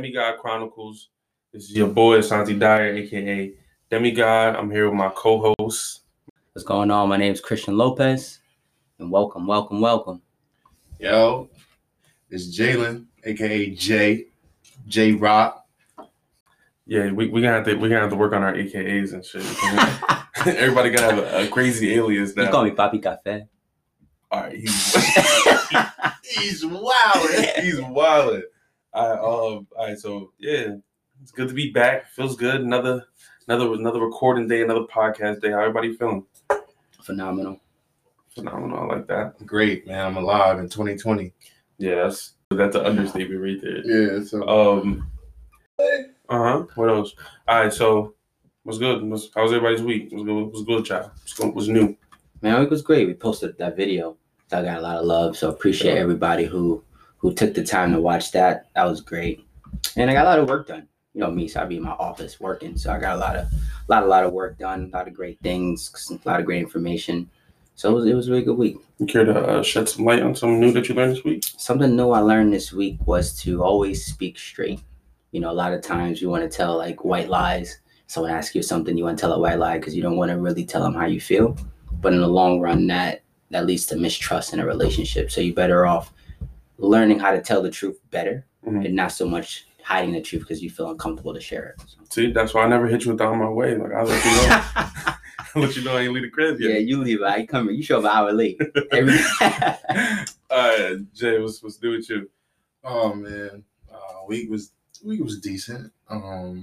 Demigod Chronicles. This is your boy, Asante Dyer, a.k.a. Demigod. I'm here with my co-host. What's going on? My name is Christian Lopez. And welcome. Yo, it's Jalen, a.k.a. J-Rock. Yeah, we're gonna have to work on our AKAs and shit. Everybody gotta have a crazy alias now. You call me Papi Café. All right, he's wildin'. He's wildin'. All right, so yeah, it's good to be back. Feels good. Another recording day, another podcast day. How everybody feeling? Phenomenal. I like that. Great, man. I'm alive in 2020. Yeah, that's an understatement right there. Yeah. So What else? All right. So, what's good? How's everybody's week? What's good, child? What's new? Man, it was great. We posted that video. That got a lot of love. So appreciate everybody who took the time to watch that. That was great. And I got a lot of work done. You know me, so I be in my office working. So I got a lot of work done. A lot of great things. A lot of great information. So it was a really good week. You care to shed some light on something new that you learned this week? Something new I learned this week was to always speak straight. You know, a lot of times you want to tell like white lies. Someone asks you something, you want to tell a white lie because you don't want to really tell them how you feel. But in the long run, that leads to mistrust in a relationship. So you're better off learning how to tell the truth better and not so much hiding the truth because you feel uncomfortable to share it. So. See, that's why I never hit you with down my way. Like, I'll let you know. I ain't leave the crib yet. Yeah, you leave. I ain't coming. You show up an hour late. All right, Jay, what's new with you? Oh, man. Week was decent. You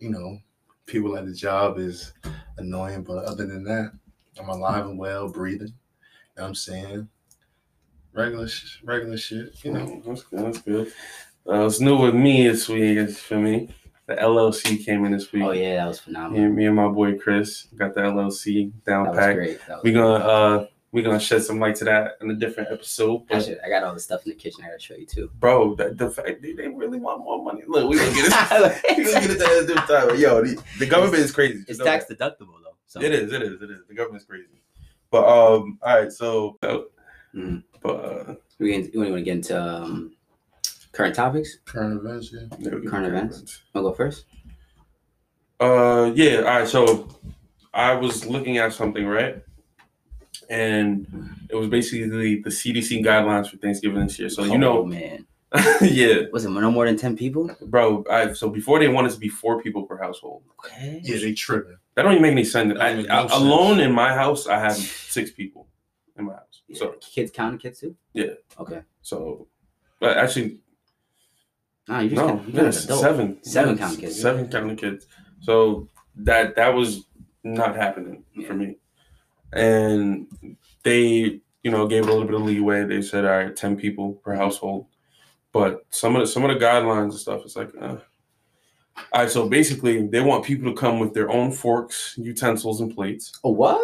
know, people at the job is annoying, but other than that, I'm alive and well, breathing. You know what I'm saying? Regular shit, you know. That's good. What's new with me this week is, for me, the LLC came in this week. Oh, yeah, that was phenomenal. Me and my boy Chris got the LLC down that packed. That was great. We're gonna shed some light to that in a different episode. Actually, I got all the stuff in the kitchen I gotta show you too. Bro, the fact they really want more money. Look, we're gonna get it. We're gonna get it at a different time. Yo, the government is crazy. It's tax deductible though. So. It is. The government's crazy. But all right, so you want to get into current topics? Current events, yeah. Current events. I'll go first. Yeah, all right, so I was looking at something, right? And it was basically the CDC guidelines for Thanksgiving this year. So, man. Yeah. Was it no more than 10 people? Bro, so before they wanted to be 4 people per household. Okay. Yeah, they tripping. That don't even make any sense. Alone in my house, I have 6 people in my house. Yeah. So kids counting kids too? Yeah. Okay. So, but actually. Seven counting kids. Seven counting kids. So that was not happening for me. And they, you know, gave a little bit of leeway. They said, all right, 10 people per household. But some of the guidelines and stuff, it's like, all right. So basically, they want people to come with their own forks, utensils, and plates. Oh, what?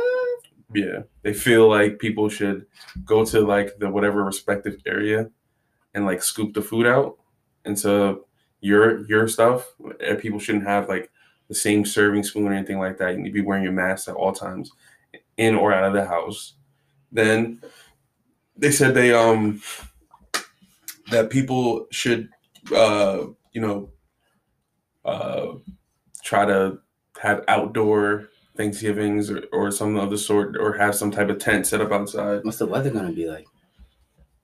Yeah, they feel like people should go to like the whatever respective area and like scoop the food out into your stuff. And people shouldn't have like the same serving spoon or anything like that. You need to be wearing your mask at all times, in or out of the house. Then they said they that people should try to have outdoor Thanksgivings or some other sort, or have some type of tent set up outside. What's the weather gonna be like?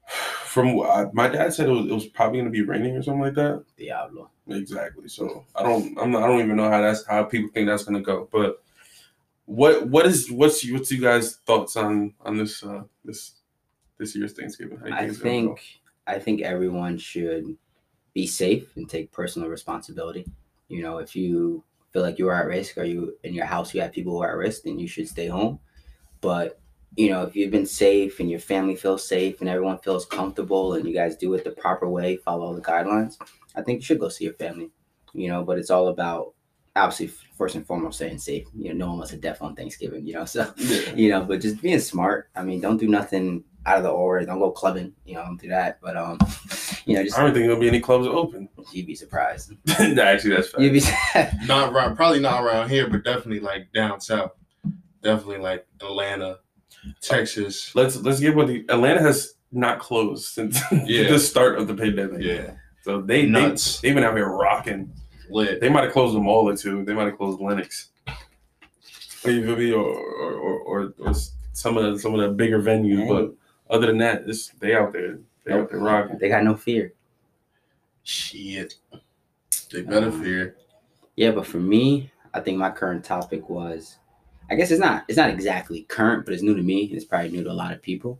From my dad said it was probably gonna be raining or something like that. Diablo. Exactly. So I don't even know how people think that's gonna go, but. What's you guys' thoughts on this this year's Thanksgiving? I think everyone should be safe and take personal responsibility. You know, if you feel like you are at risk, or you in your house you have people who are at risk, then you should stay home. But you know, if you've been safe and your family feels safe and everyone feels comfortable and you guys do it the proper way, follow all the guidelines, I think you should go see your family. You know, but it's all about. Obviously, first and foremost, staying safe. You know, no one wants a death on Thanksgiving, you know, so, you know, but just being smart. I mean, don't do nothing out of the ordinary. Don't go clubbing, you know, don't do that. But, you know, just. I don't think there'll be any clubs open. You'd be surprised. Actually, that's fine. You'd be probably not around here, but definitely like down south. Definitely like Atlanta, Texas. Let's get what Atlanta has not closed since the start of the pandemic. Yeah. So they nuts. They've been out here rocking. Lit. They might have closed them all or two. They might have closed Linux. Or some of the bigger venues. Dang. But other than that, they out there. They out there rocking. They got no fear. Shit. They better fear. Yeah, but for me, I think my current topic was, I guess it's not exactly current, but it's new to me. It's probably new to a lot of people.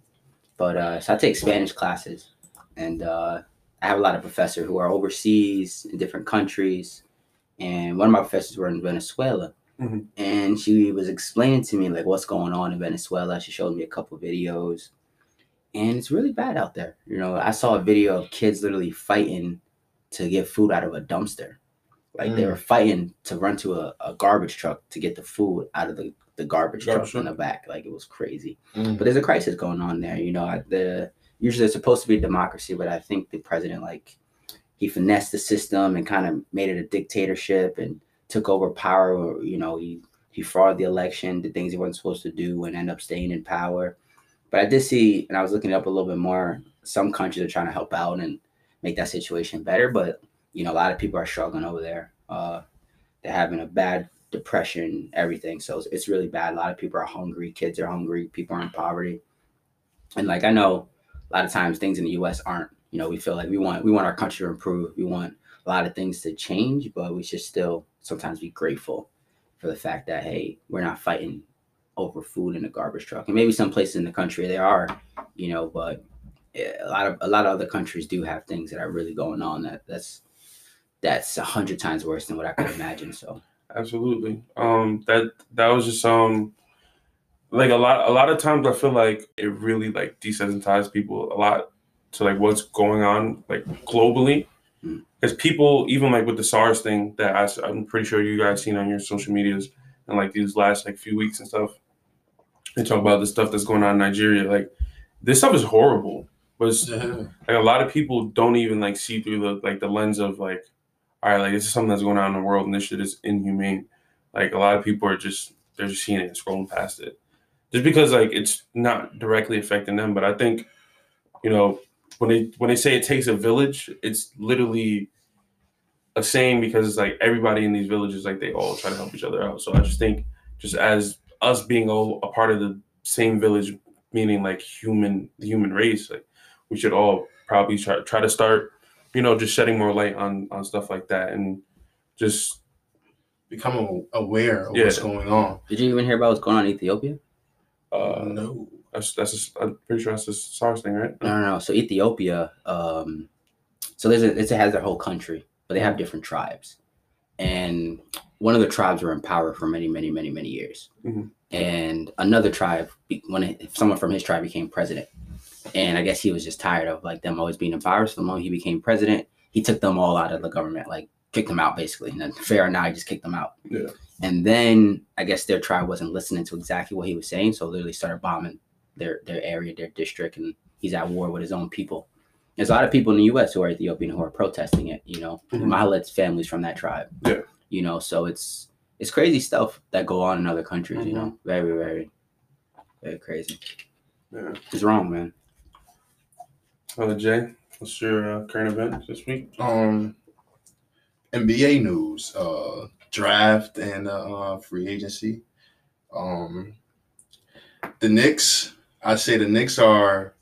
But so I take Spanish classes, and I have a lot of professors who are overseas in different countries. And one of my professors were in Venezuela. Mm-hmm. And she was explaining to me like what's going on in Venezuela. She showed me a couple videos, and it's really bad out there. You know, I saw a video of kids literally fighting to get food out of a dumpster. Like they were fighting to run to a garbage truck to get the food out of the garbage truck in the back. Like it was crazy. Mm. But there's a crisis going on there. You know, usually it's supposed to be a democracy, but I think the president, like, he finessed the system and kind of made it a dictatorship and took over power. Or, you know, he frauded the election, did things he wasn't supposed to do, and ended up staying in power. But I did see, and I was looking it up a little bit more, some countries are trying to help out and make that situation better, but you know, a lot of people are struggling over there. They're having a bad depression, everything. So it's really bad. A lot of people are hungry. Kids are hungry. People are in poverty. And like, I know a lot of times things in the U.S. aren't, you know, we feel like we want our country to improve. We want a lot of things to change, but we should still sometimes be grateful for the fact that, hey, we're not fighting over food in a garbage truck. And maybe some places in the country there are, you know, but a lot of other countries do have things that are really going on that's 100 times worse than what I could imagine. So absolutely, that was just like a lot of times I feel like it really like desensitizes people a lot to like what's going on like globally, because people even like with the SARS thing that I'm pretty sure you guys seen on your social medias and like these last like few weeks and stuff. They talk about the stuff that's going on in Nigeria. Like this stuff is horrible, but like a lot of people don't even like see through the lens of like, all right, like this is something that's going on in the world, and this shit is inhumane. Like a lot of people they're just seeing it and scrolling past it, just because like it's not directly affecting them. But I think, you know, when they say it takes a village, it's literally a saying because it's like everybody in these villages, like they all try to help each other out. So I just think just as us being all a part of the same village, meaning like the human race, like we should all probably try to start, you know, just shedding more light on stuff like that and just becoming aware of what's going on. Did you even hear about what's going on in Ethiopia? No. I'm pretty sure that's a SARS thing, right? No. So Ethiopia, so it has their whole country, but they have different tribes. And one of the tribes were in power for many, many, many, many years. Mm-hmm. And another tribe, someone from his tribe became president. And I guess he was just tired of like them always being in power. So the moment he became president, he took them all out of the government, like kicked them out basically. And then fair or not, he just kicked them out. Yeah. And then I guess their tribe wasn't listening to exactly what he was saying. So literally started bombing their area, their district. And he's at war with his own people. There's a lot of people in the U.S. who are Ethiopian who are protesting it, you know. Mm-hmm. Mahalet's family's from that tribe. Yeah. You know, so it's crazy stuff that go on in other countries, mm-hmm. you know. Very, very, very crazy. Yeah. It's wrong, man. Hello, Jay. What's your current event this week? NBA news, draft and free agency. The Knicks. I say the Knicks are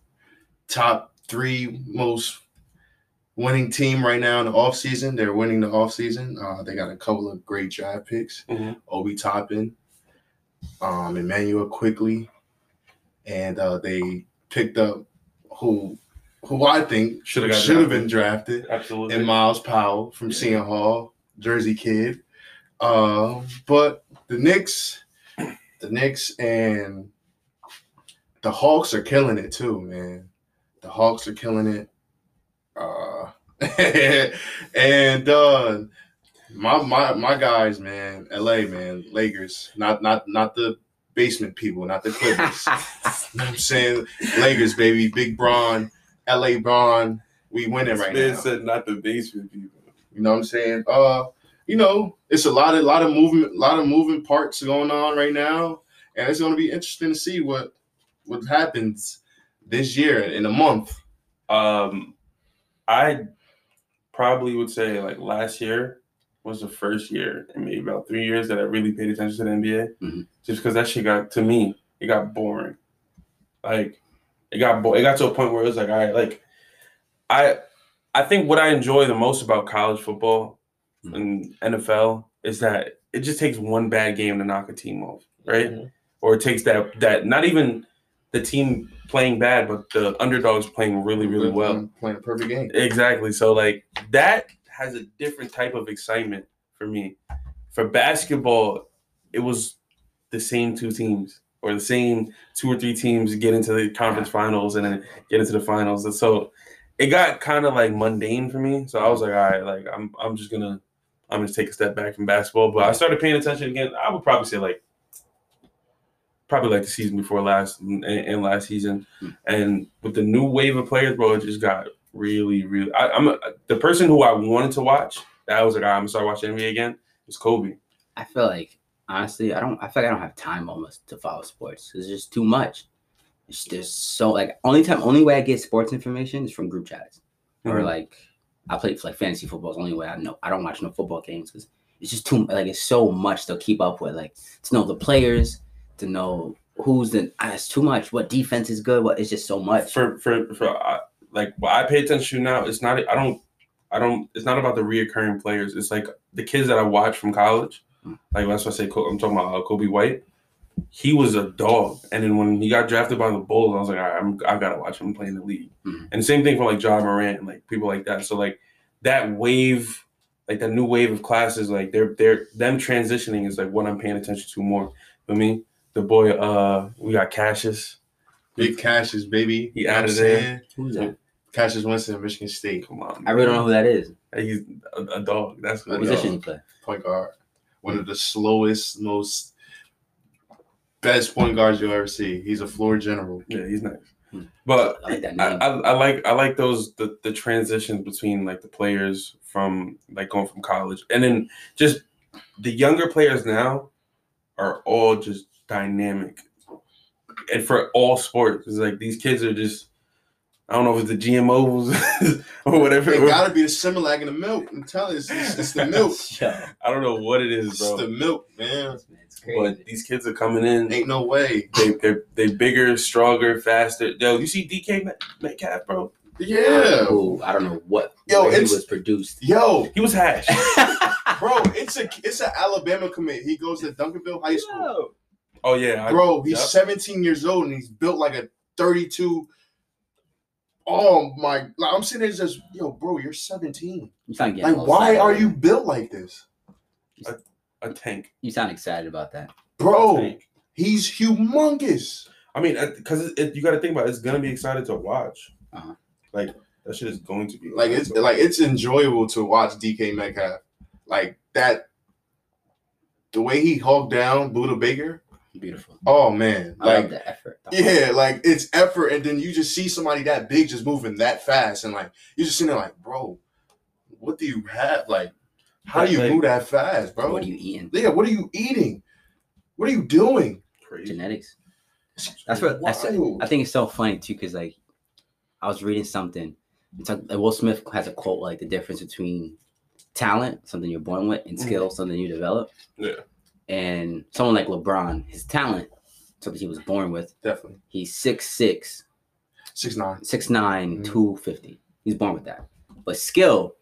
top 3 most winning team right now in the offseason. They're winning the offseason. They got a couple of great draft picks. Mm-hmm. Obi Toppin, Emmanuel Quigley, and they picked up who I think should have been drafted. Absolutely. And Miles Powell from Seton Hall, Jersey kid. But the Knicks and the Hawks are killing it too, man. The Hawks are killing it. And my guys, man, LA, man, Lakers, not the basement people, not the Clippers. You know what I'm saying? Lakers, baby, big Bron. LA Bron, we winning right now. Said not the basement people. You know what I'm saying? You know, it's a lot of moving parts going on right now, and it's going to be interesting to see what happens this year in a month. I probably would say like last year was the first year in maybe about 3 years that I really paid attention to the NBA, mm-hmm. just because that shit got, to me, it got boring. Like it got to a point where it was like, all right, like I think what I enjoy the most about college football mm-hmm. and NFL is that it just takes one bad game to knock a team off, right? Mm-hmm. Or it takes that not even the team playing bad, but the underdogs playing really, really well. Playing a perfect game. Exactly. So, like, that has a different type of excitement for me. For basketball, it was the same two teams or the same two or three teams get into the conference finals and then get into the finals. And so it got kind of, like, mundane for me. So I was like, all right, like, I'm just take a step back from basketball. But I started paying attention again. I would probably say, like, the season before last and last season. And with the new wave of players, bro, it just got really, really – the person who I wanted to watch, that I was like, all right, I'm going to start watching NBA again, is Kobe. I feel like, honestly, I don't have time almost to follow sports. It's just too much. It's just so – like, only way I get sports information is from group chats. Mm-hmm. Or, like, I play for, like, fantasy football is the only way I know. I don't watch no football games because it's just too – like, it's so much to keep up with. Like, to know the players – to know who's in, it's too much. What defense is good? What, it's just so much. For like what I pay attention to now, it's not. I don't. It's not about the reoccurring players. It's like the kids that I watch from college. Like that's why I say I'm talking about Kobe White. He was a dog, and then when he got drafted by the Bulls, I was like, all right, I gotta watch him play in the league. Mm-hmm. And same thing for like Ja Morant, and like people like that. So like that wave. Like that new wave of classes, like them transitioning is like what I'm paying attention to more. For me, the boy, we got Cassius. Big Cassius, baby. He out of there. Who's that? Cassius Winston, Michigan State. Come on. I really don't know who that is. He's a dog. That's what position he play. Point guard. One of the slowest, most best point guards you'll ever see. He's a floor general. Yeah, he's nice. But I like that name. I like those the transitions between like the players from like going from college and then just the younger players now are all just dynamic and for all sports. It's like these kids are just I don't know if it's the GMOs or whatever. It gotta be the Similac in the milk. I'm telling you, it's the milk. I don't know what it is, bro. It's the milk, man. It's crazy. But these kids are coming in. Ain't no way. They're bigger, stronger, faster. Yo, you see DK Metcalf, bro? Yeah. Ooh, I don't know what. Yo, he was produced. Yo, he was hash. Bro, it's an Alabama commit. He goes to Duncanville High School. Yo. Oh yeah, bro. He's 17 years old and he's built like a 32. Oh my! Like, I'm sitting there just, yo, bro. You're 17. You sound like why are you built like this? A tank. You sound excited about that, bro. He's humongous. I mean, because you got to think about it, it's gonna be exciting to watch. Uh-huh. Like that shit is going to be like it's enjoyable to watch DK Metcalf. Like that, the way he hulked down Buda Baker. Beautiful. Oh man, I like love the effort. Yeah, like it's effort, and then you just see somebody that big just moving that fast, and like you're just sitting there like, bro, what do you have? Like, how do you move that fast, bro? What are you eating? Yeah, what are you eating? What are you doing? Genetics. That's what. I think it's so funny too, because like I was reading something. It's like Will Smith has a quote like the difference between talent, something you're born with, and skill, something you develop. Yeah. And someone like LeBron, his talent, something he was born with. Definitely. He's 6'6". 6'9". 6'9", 250. He's born with that. But skill,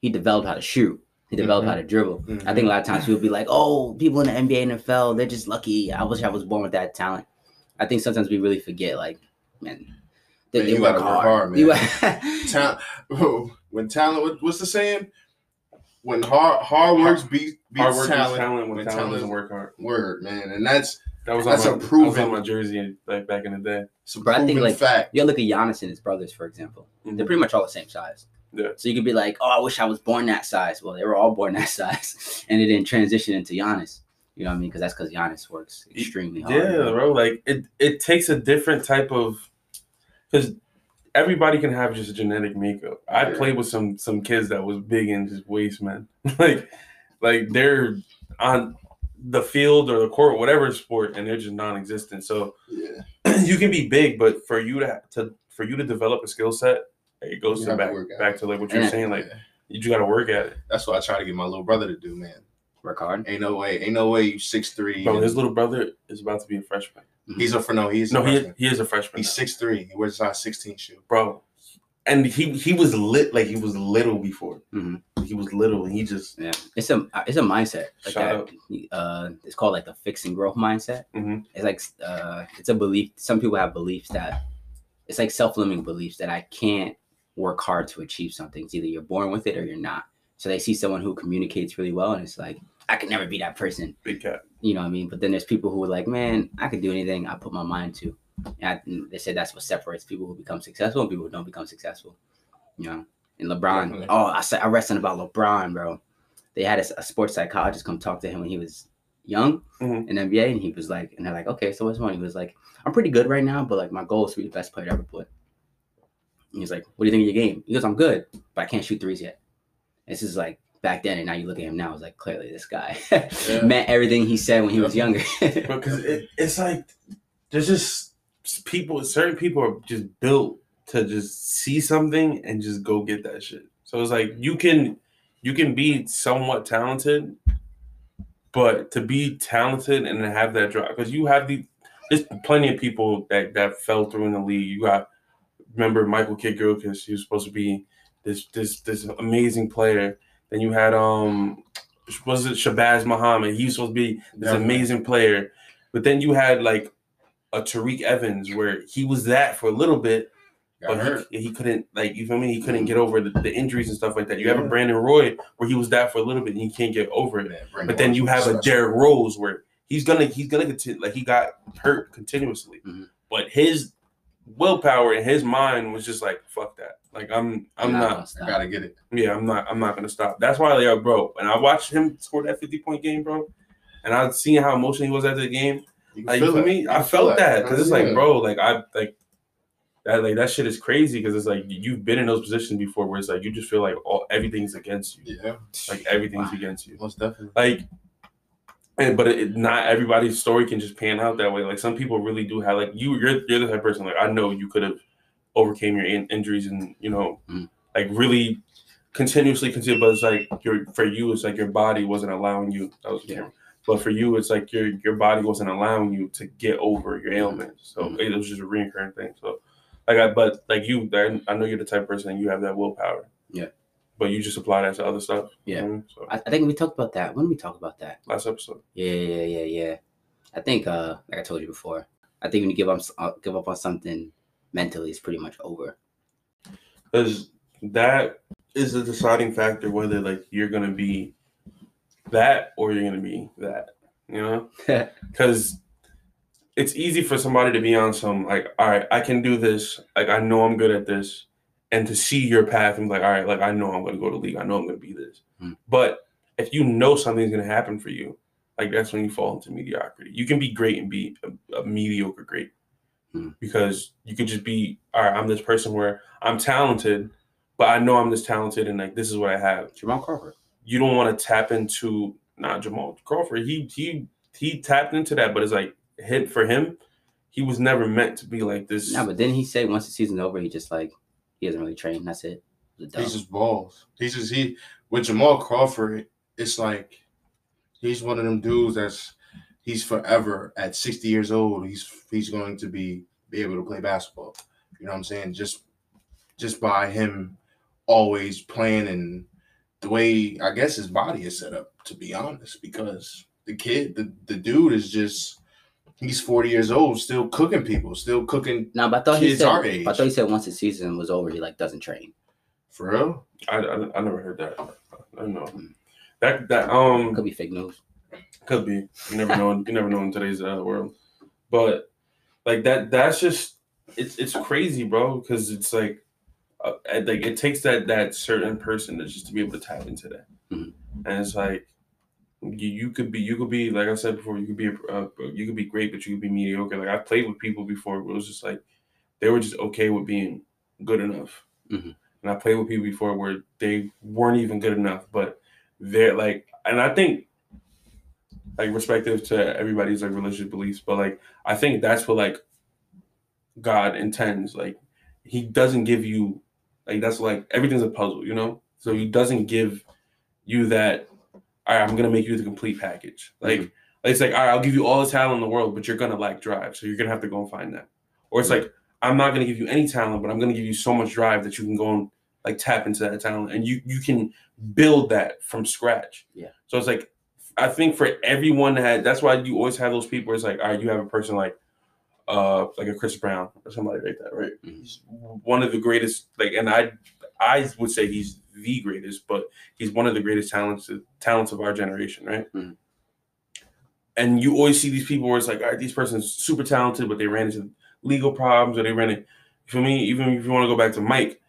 he developed how to shoot. He developed how to dribble. Mm-hmm. I think a lot of times people be like, oh, people in the NBA and NFL, they're just lucky. I wish I was born with that talent. I think sometimes we really forget, like, man you got to work hard, man. What's the saying? When hard works beats talent, when talent doesn't work hard. Word, man. And that was on my jersey like back in the day. But I think like fact. You look at Giannis and his brothers, for example. Mm-hmm. They're pretty much all the same size. Yeah. So you could be like, oh, I wish I was born that size. Well, they were all born that size. And it didn't transition into Giannis. You know what I mean? Because that's because Giannis works extremely hard. Yeah, bro. Like it takes a different type of because everybody can have just a genetic makeup. I played with some kids that was big and just waste, man. like they're on the field or the court, whatever sport, and they're just non-existent. So you can be big, but for you to develop a skill set, it goes to back to like what you're saying. Like You just got to work at it. That's what I try to get my little brother to do, man. Work hard. Ain't no way you 6'3". Bro, his little brother is about to be a freshman. He is a freshman. He's 6'3". He wears a size 16 shoe. Bro. And he was lit, like he was little before. Mm-hmm. He was little, and he just It's a mindset like that. It's called like the fix and growth mindset. Mm-hmm. It's like it's a belief. Some people have beliefs that it's like self-limiting beliefs that I can't work hard to achieve something. It's either you're born with it or you're not. So they see someone who communicates really well, and it's like I could never be that person. Big cat. You know what I mean? But then there's people who are like, man, I could do anything I put my mind to. And they say that's what separates people who become successful and people who don't become successful, you know. And LeBron, definitely. I read something about LeBron, bro. They had a sports psychologist come talk to him when he was young in NBA, and he was like, and they're like, okay, so what's wrong? He was like, I'm pretty good right now, but like my goal is to be the best player to ever play. And he's like, what do you think of your game? He goes, I'm good, but I can't shoot threes yet. And this is like back then, and now you look at him now, it's like clearly this guy meant everything he said when he was younger. Because it's like there's just certain people are just built to just see something and just go get that shit. So it's like you can be somewhat talented, but to be talented and have that drive, because you have there's plenty of people that fell through in the league. You got, remember Michael Kidd Gilchrist, he was supposed to be this amazing player. Then you had was it Shabazz Muhammad? He was supposed to be this amazing player, but then you had like a Tariq Evans, where he was that for a little bit, but he couldn't, like, you feel me? He couldn't get over the injuries and stuff like that. You have a Brandon Roy where he was that for a little bit and he can't get over it. Yeah, but then you have a Derrick Rose where he's gonna continue, like he got hurt continuously, but his willpower and his mind was just like, fuck that. Like I gotta get it. Yeah, I'm not gonna stop. That's why they are, bro. And I watched him score that 50-point game, bro, and I seen how emotional he was after the game. Like for me, I felt that because it's like, bro, like I like that shit is crazy because it's like you've been in those positions before where it's like you just feel like everything's against you. Yeah, like everything's against you. Most definitely. Like, but not everybody's story can just pan out that way. Like some people really do have, like you're the type of person, like I know you could have overcame your injuries and you know like really continuously, but it's like it's like your body wasn't allowing you. That was the camera. But for you, it's like your body wasn't allowing you to get over your ailments. So it was just a reoccurring thing. So, I know you're the type of person and you have that willpower. Yeah. But you just apply that to other stuff. Yeah. You know? So I think we talked about that. When did we talk about that? Last episode. Yeah. I think, like I told you before, I think when you give up on something mentally, it's pretty much over. Because that is the deciding factor whether, like, you're going to be that or you're going to be that, you know, because it's easy for somebody to be on some, like, all right, I can do this. Like, I know I'm good at this. And to see your path and be like, all right, like, I know I'm going to go to league. I know I'm going to be this. But if you know something's going to happen for you, like, that's when you fall into mediocrity. You can be great and be a mediocre great because you could just be, all right, I'm this person where I'm talented, but I know I'm this talented and, like, this is what I have. Jamal Crawford. You don't want to tap into Jamal Crawford. He tapped into that, but it's like hit for him. He was never meant to be like this. No, but then he said once the season's over, he just like he doesn't really train. That's it. He's just balls. With Jamal Crawford, it's like he's one of them dudes he's forever at 60 years old. He's going to be able to play basketball. You know what I'm saying? Just by him always playing and the way I guess his body is set up, to be honest, because the dude is just he's 40 years old, still cooking people, still cooking. No, but I thought kids our age. I thought he said once the season was over, he like doesn't train. For real? I never heard that. I don't know. That could be fake news. Could be. You never know in today's world. But like that's just it's crazy, bro, because it's like. Like it takes that certain person just to be able to tap into that, and it's like you could be like I said before, you could be great, but you could be mediocre. Like I played with people before, where it was just like they were just okay with being good enough, and I played with people before where they weren't even good enough, but they're like, and I think like respective to everybody's like religious beliefs, but like I think that's what like God intends, like. He doesn't give you, like, that's like, everything's a puzzle, you know? So he doesn't give you that, all right, I'm going to make you the complete package. Like, it's like, all right, I'll give you all the talent in the world, but you're going to lack drive. So you're going to have to go and find that. Or it's like, I'm not going to give you any talent, but I'm going to give you so much drive that you can go and like tap into that talent. And you can build that from scratch. Yeah. So it's like, I think for everyone that's why you always have those people. It's like, all right, you have a person like a Chris Brown or somebody like that, right? Mm-hmm. He's one of the greatest, like, and I would say he's the greatest, but he's one of the greatest talents of our generation, right? Mm-hmm. And you always see these people where it's like, all right, these person's super talented, but they ran into legal problems, or they ran it. For me, even if you want to go back to Mike,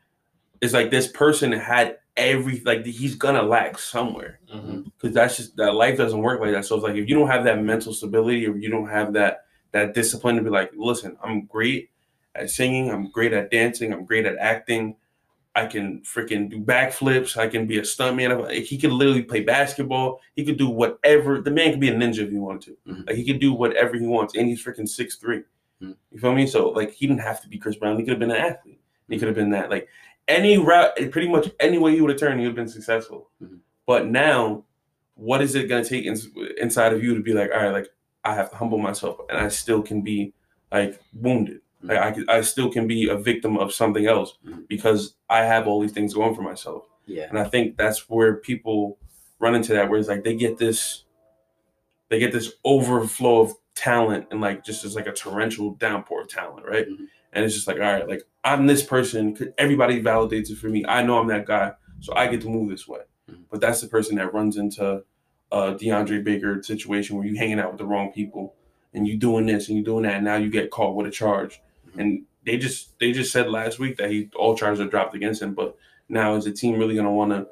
it's like this person had every, like, he's gonna lack somewhere, because that's just that life doesn't work like that. So it's like if you don't have that mental stability, or you don't have that discipline to be like, listen, I'm great at singing, I'm great at dancing, I'm great at acting, I can freaking do backflips, I can be a stuntman. He could literally play basketball. He could do whatever. The man could be a ninja if he wanted to. Mm-hmm. Like he could do whatever he wants, and he's freaking 6'3". Mm-hmm. You feel me? So like he didn't have to be Chris Brown. He could have been an athlete. He could have been that, like. Any route, pretty much any way you would have turned, you would have been successful. Mm-hmm. But now, what is it going to take inside of you to be like, all right, like I have to humble myself, and I still can be like wounded. Mm-hmm. Like I still can be a victim of something else because I have all these things going for myself. Yeah, and I think that's where people run into that, where it's like they get this overflow of talent, and like just as like a torrential downpour of talent, right? Mm-hmm. And it's just like, all right, like I'm this person. Everybody validates it for me. I know I'm that guy, so I get to move this way. Mm-hmm. But that's the person that runs into a DeAndre Baker situation where you're hanging out with the wrong people and you're doing this and you're doing that, and now you get caught with a charge. Mm-hmm. And they just said last week that all charges are dropped against him. But now is the team really going to want to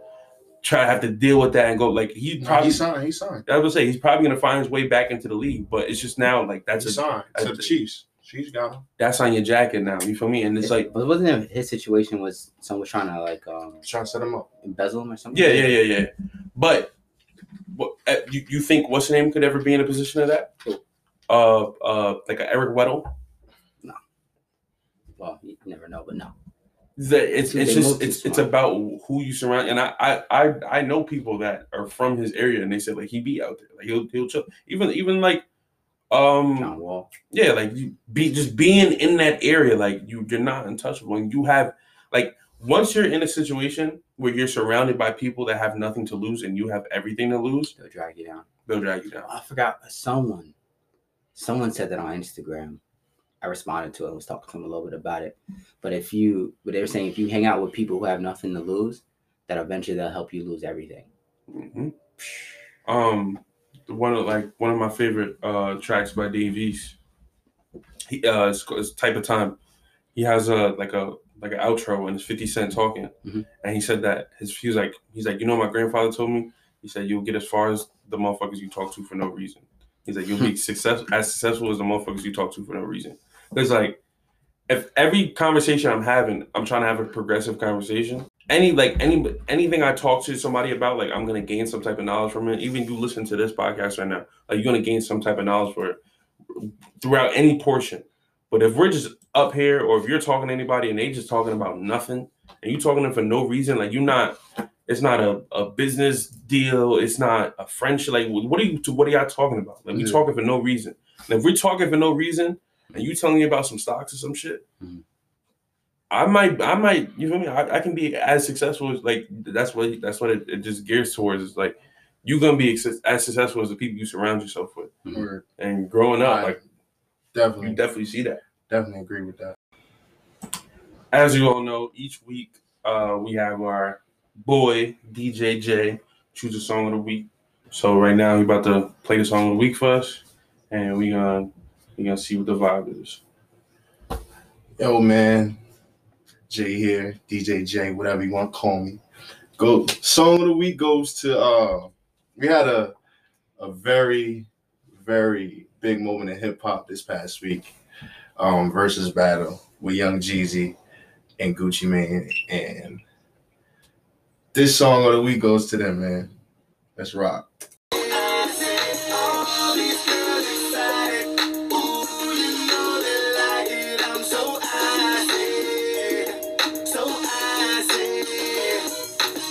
try to have to deal with that and go like he signed. I was gonna say he's probably going to find his way back into the league, but it's just now like that's signed to the Chiefs. She's got him. That's on your jacket now. You feel me? And it's like, but wasn't it his situation was someone was trying to like trying to set him up, embezzle him or something? Yeah. But what you think? What's the name could ever be in a position of that? Like a Eric Weddle? No. Well, you never know, but no. It's about who you surround, and I know people that are from his area, and they said like he be out there, like he'll chill, even like. John Wall. Yeah, like you being in that area, like you're not untouchable, and you have like once you're in a situation where you're surrounded by people that have nothing to lose and you have everything to lose, they'll drag you down. I forgot someone said that on Instagram. I responded to it. I was talking to him a little bit about it, but they were saying if you hang out with people who have nothing to lose, that eventually they'll help you lose everything. Mm-hmm. One of my favorite tracks by Dave East. He it's Type of Time. He has an outro, and it's 50 Cent talking, and he said that he's like you know my grandfather told me, he said you'll get as far as the motherfuckers you talk to for no reason. He's like you'll be as successful as the motherfuckers you talk to for no reason. It's like if every conversation I'm having, I'm trying to have a progressive conversation. Anything I talk to somebody about, like I'm gonna gain some type of knowledge from it. Even you listen to this podcast right now, like you're gonna gain some type of knowledge for it throughout any portion. But if we're just up here, or if you're talking to anybody and they just talking about nothing, and you talking to them for no reason, like it's not a business deal, it's not a friendship. Like what are y'all talking about? Like we talking for no reason. And if we're talking for no reason, and you telling me about some stocks or some shit. Mm-hmm. I might, you feel me? I can be as successful as, like, that's what it just gears towards. It's like, you're going to be as successful as the people you surround yourself with. Mm-hmm. And growing up, like, you definitely see that. Definitely agree with that. As you all know, each week, we have our boy, DJ J, choose a song of the week. So right now, he's about to play the song of the week for us, and we're gonna see what the vibe is. Yo, man. Jay here, DJ J, whatever you want to call me. Go song of the week goes to we had a very, very big moment in hip hop this past week. Versus battle with Young Jeezy and Gucci Mane, and this song of the week goes to them, man. Let's rock.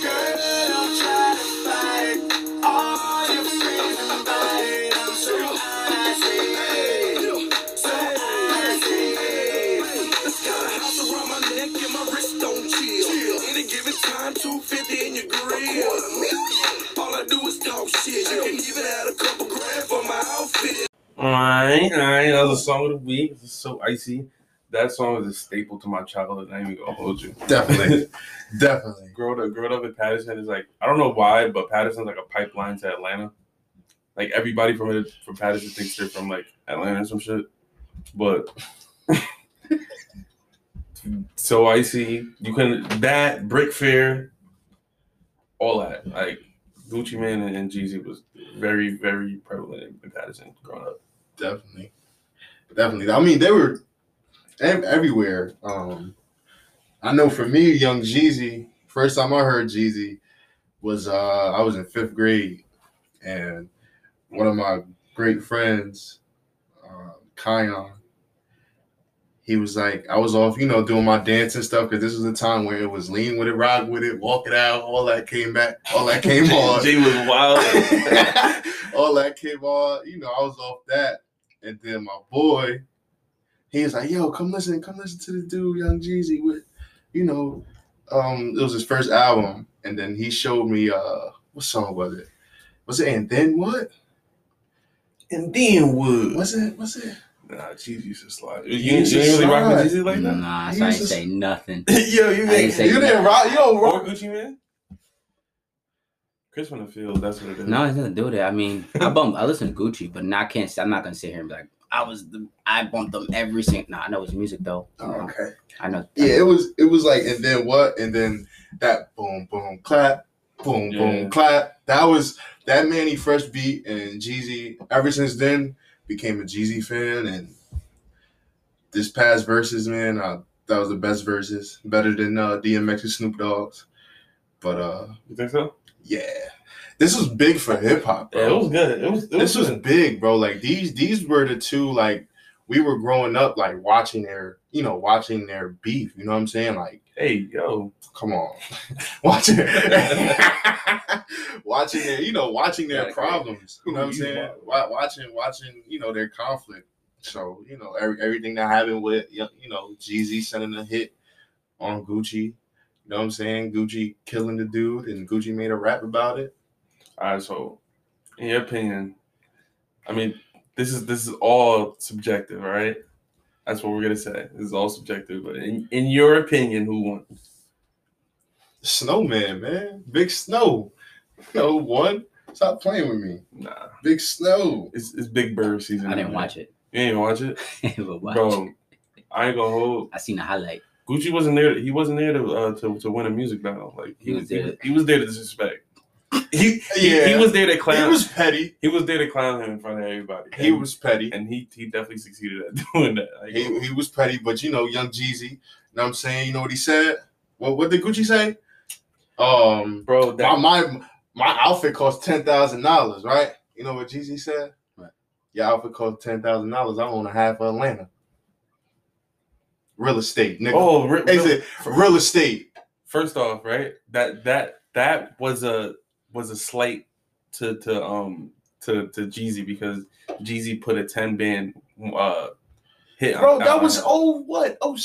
Girl. Shit, you can even add a couple grand for my outfit. All right, that was a song of the week. This is so icy. That song is a staple to my childhood. I ain't even gonna hold you. Definitely. Growing up in Patterson is like, I don't know why, but Patterson's like a pipeline to Atlanta. Like everybody from Patterson thinks they're from like Atlanta or some shit. But so icy. You can that Brick Fair, all that. Like Gucci Mane and Jeezy was very, very prevalent in Patterson growing up. Definitely. I mean, they were everywhere. I know for me, Young Jeezy, first time I heard Jeezy was I was in 5th grade, and one of my great friends, Kion, he was like, I was off, you know, doing my dance and stuff, because this was the time where it was lean with it, rock with it, walk it out, all that came on. Jay was wild. All that came on. You know, I was off that. And then my boy, he was like, yo, come listen to this dude, Young Jeezy, with, you know, it was his first album. And then he showed me, what song was it? Was it And Then What? And Then What? Was it? Nah, Jeezy used to slide. You really rock with Jeezy like that? Nah, so I ain't say nothing. Yo, you didn't rock. You don't rock Gucci Mane? Chris from the field. That's what it is. No, it's nothing to do with it. I mean, I listen to Gucci, but now I'm not gonna sit here and be like, I bumped them every single. Nah, I know his music though. Okay. I know. Yeah, it was like And Then What, and then that boom boom clap, boom boom clap. That was that Manny Fresh beat and Jeezy. Ever since then, became a Jeezy fan, and this past Verzuz, man, that was the best Verzuz. Better than DMX and Snoop Dogg's. But you think so? Yeah, this was big for hip hop, bro. Yeah, it was good. This was big, bro. Like these were the two. Like we were growing up, like watching their beef. You know what I'm saying? Like, hey, yo, come on, watching their problems. You know what I'm saying? Watching, you know, their conflict. So you know everything that happened with, you know, Jeezy sending a hit on Gucci. You know what I'm saying? Gucci killing the dude, and Gucci made a rap about it. All right, so in your opinion, I mean, this is all subjective, right? That's what we're gonna say. This is all subjective, but in your opinion, who won? Snowman, man, Big Snow. No one. Stop playing with me. Nah, Big Snow. It's Big Bird season. I didn't watch it. You didn't watch it? Bro, I ain't gonna hold. I seen the highlight. Gucci wasn't there. He wasn't there to win a music battle. Like he was there to disrespect. He was there to clown. He was petty. He was there to clown him in front of everybody. He was petty, and he definitely succeeded at doing that. Like, he was petty, but you know, Young Jeezy. You know what I'm saying? You know what he said? What did Gucci say? Bro, my outfit cost $10,000, right? You know what Jeezy said? Right. Your outfit cost $10,000. I own a half of Atlanta. Real estate, nigga. Oh, real estate. First off, right? That was a slight to Jeezy, because Jeezy put a 10-band hit. Bro, that was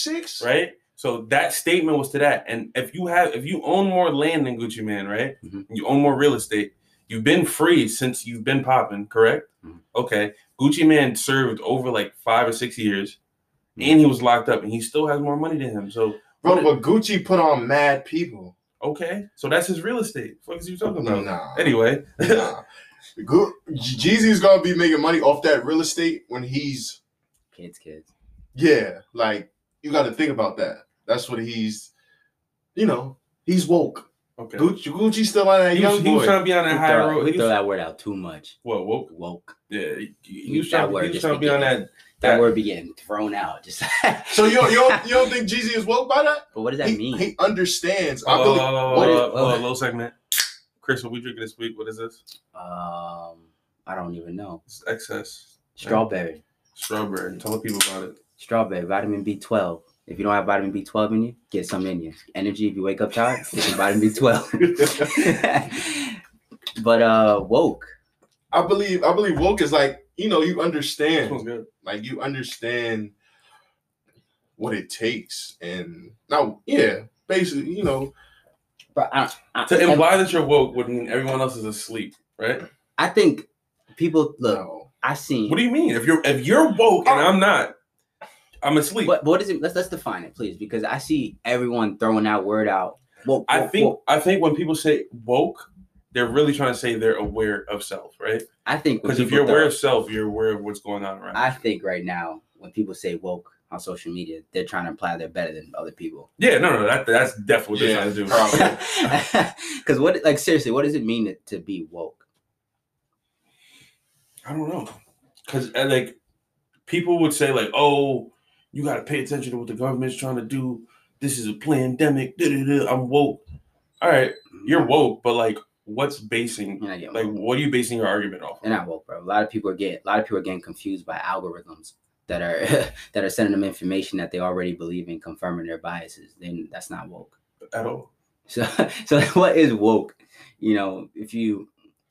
06, right? So that statement was to that. And if you own more land than Gucci Mane, right? Mm-hmm. You own more real estate. You've been free since you've been popping, correct? Mm-hmm. Okay, Gucci Mane served over like 5 or 6 years. And he was locked up, and he still has more money than him. So, bro, but Gucci put on mad people. Okay, so that's his real estate. What are you talking about? Nah. Anyway, Jeezy's gonna be making money off that real estate when he's kids. Yeah, like you got to think about that. That's what he's woke. Okay, Gucci still on that young boy. He was trying to be on that high road. We throw that word out too much. What, woke? Yeah, he was trying to be on that. That word be getting thrown out. Just so you don't think Jeezy is woke by that? But what does that mean? He understands. Low segment. Chris, what we drinking this week? What is this? I don't even know. It's excess. Strawberry. Tell the people about it. Strawberry, vitamin B12. If you don't have vitamin B12 in you, get some in you. Energy, if you wake up tired, get some vitamin B12. But woke. I believe woke is like, you know, you understand. Like, you understand what it takes, and now, yeah, basically, you know. But to imply that you're woke would mean everyone else is asleep, right? I think people look. No. I seen. What do you mean? If you're woke and I'm not, I'm asleep. What is it? Let's define it, please, because I see everyone throwing that word out. Woke, woke. I think when people say woke, they're really trying to say they're aware of self, right? I think because if you're aware of self, you're aware of what's going on around. I think right now when people say woke on social media, they're trying to imply they're better than other people. Yeah, no, that's definitely what they're trying to do. Because what, like, seriously, what does it mean to be woke? I don't know, because like people would say like, oh, you got to pay attention to what the government's trying to do. This is a pandemic. I'm woke. All right, you're woke, but like, what's basing? Like, what are you basing your argument off? They're not woke, bro. A lot of people are getting confused by algorithms that are that are sending them information that they already believe in, confirming their biases. Then that's not woke at all. So what is woke? You know,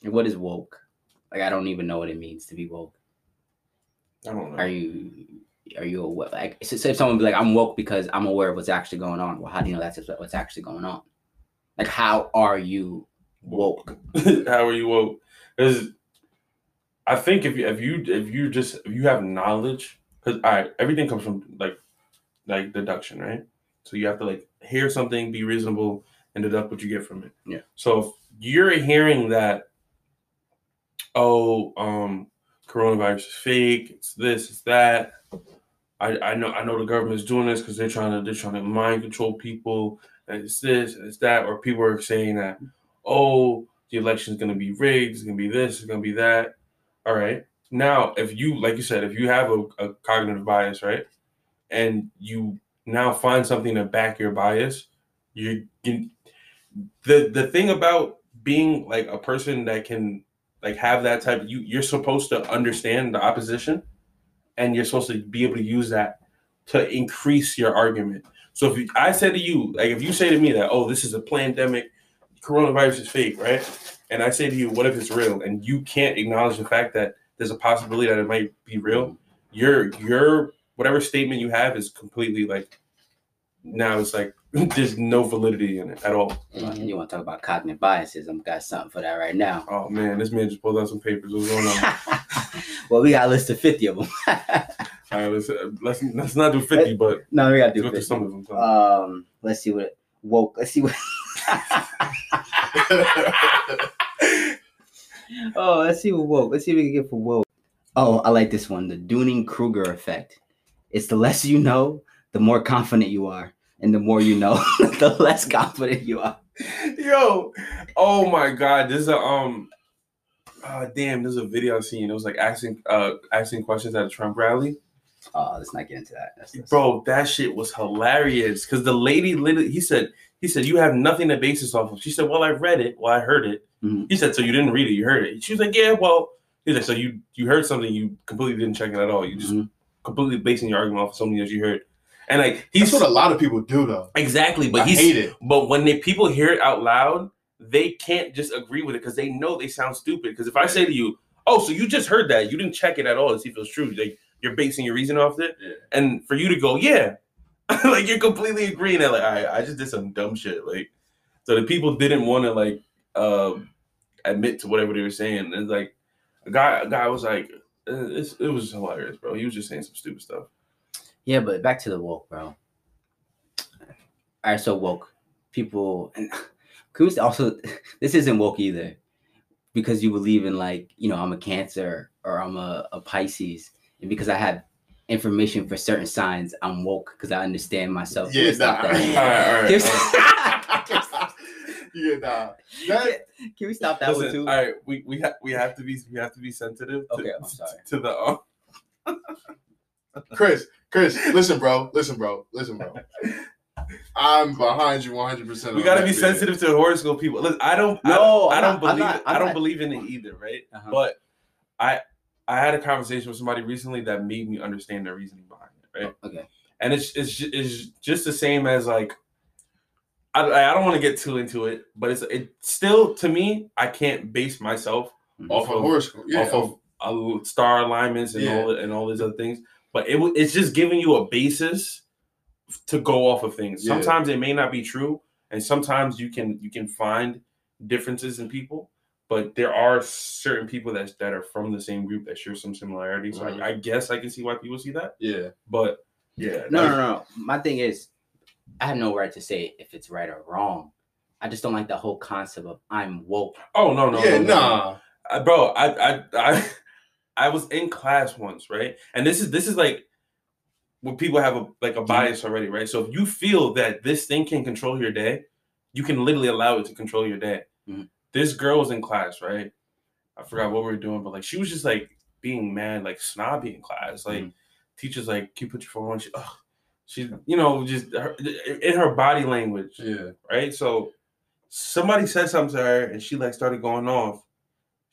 what is woke? Like, I don't even know what it means to be woke. I don't know. Are you aware? Like, so if someone be like, I'm woke because I'm aware of what's actually going on. Well, how do you know that's what's actually going on? Like, how are you woke? How are you woke? I think if you have knowledge, because everything comes from like deduction, right? So you have to like hear something, be reasonable, and deduct what you get from it. Yeah. So if you're hearing that, coronavirus is fake, it's this, it's that. I know the government's doing this because they're trying to mind control people, and it's this, and it's that, or people are saying that, oh, the election's gonna be rigged, it's gonna be this, it's gonna be that. All right. Now, if you have a cognitive bias, right, and you now find something to back your bias, the thing about being like a person that can like have that type of, you're supposed to understand the opposition and you're supposed to be able to use that to increase your argument. So I said to you, like, if you say to me that, oh, this is a pandemic, coronavirus is fake, right? And I say to you, what if it's real? And you can't acknowledge the fact that there's a possibility that it might be real. Your whatever statement you have is completely like, now it's like, there's no validity in it at all. You want to talk about cognitive biases? I've got something for that right now. Oh man, this man just pulled out some papers. What's going on? Well, we got a list of 50 of them. All right, let's not do 50, but no, we got to do 50. Some of them. Let's see what woke. Let's see what. Oh, let's see what woke. Let's see what we can get for woke. Oh, I like this one. The Dunning-Kruger effect. It's the less you know, the more confident you are. And the more you know, the less confident you are. Yo, oh my God, this is a video I've seen. It was like asking questions at a Trump rally. Oh, let's not get into that. Bro, that shit was hilarious. Because the lady literally, he said, you have nothing to base this off of. She said, well, I read it. Well, I heard it. Mm-hmm. He said, so you didn't read it, you heard it. She was like, yeah, well, he's like, so you heard something, you completely didn't check it at all. You just completely basing your argument off of something that you heard. And like that's what a lot of people do, though. Exactly, but I hate it. But when people hear it out loud, they can't just agree with it because they know they sound stupid. Because if I say to you, "Oh, so you just heard that? You didn't check it at all to see if it was true?" Like you're basing your reason off it, and for you to go, "Yeah," like you're completely agreeing. That like I just did some dumb shit. Like so, the people didn't want to like admit to whatever they were saying. And like a guy was like, "It was hilarious, bro. He was just saying some stupid stuff." Yeah, but back to the woke, bro. All right, so woke people, and also this isn't woke either, because you believe in like, you know, I'm a Cancer or I'm a Pisces, and because I have information for certain signs, I'm woke because I understand myself. Yeah, stop that. All right. Yeah, nah. Can we stop that one too? All right, we have to be sensitive. Okay, I'm sorry. To the Chris, listen, bro. I'm behind you 100%. We gotta be sensitive to horoscope people. Listen, I don't believe in it either, right? Uh-huh. But I had a conversation with somebody recently that made me understand their reasoning behind it, right? Okay. And it's just the same as like I don't want to get too into it, but it's still to me I can't base myself off of horoscope, off of star alignments and all these other things. But it's just giving you a basis to go off of things. Yeah. Sometimes it may not be true, and sometimes you can find differences in people. But there are certain people that are from the same group that share some similarities. So I guess I can see why people see that. Yeah. But yeah. No. My thing is, I have no right to say if it's right or wrong. I just don't like the whole concept of I'm woke. Oh no. Yeah, nah. Bro, I was in class once, right? And this is like when people have a bias already, right? So if you feel that this thing can control your day, you can literally allow it to control your day. Mm-hmm. This girl was in class, right? I forgot what we were doing, but she was just being mad, snobby in class. Teachers can you put your phone on? She just in her body language. Yeah. Right? So somebody said something to her and she started going off.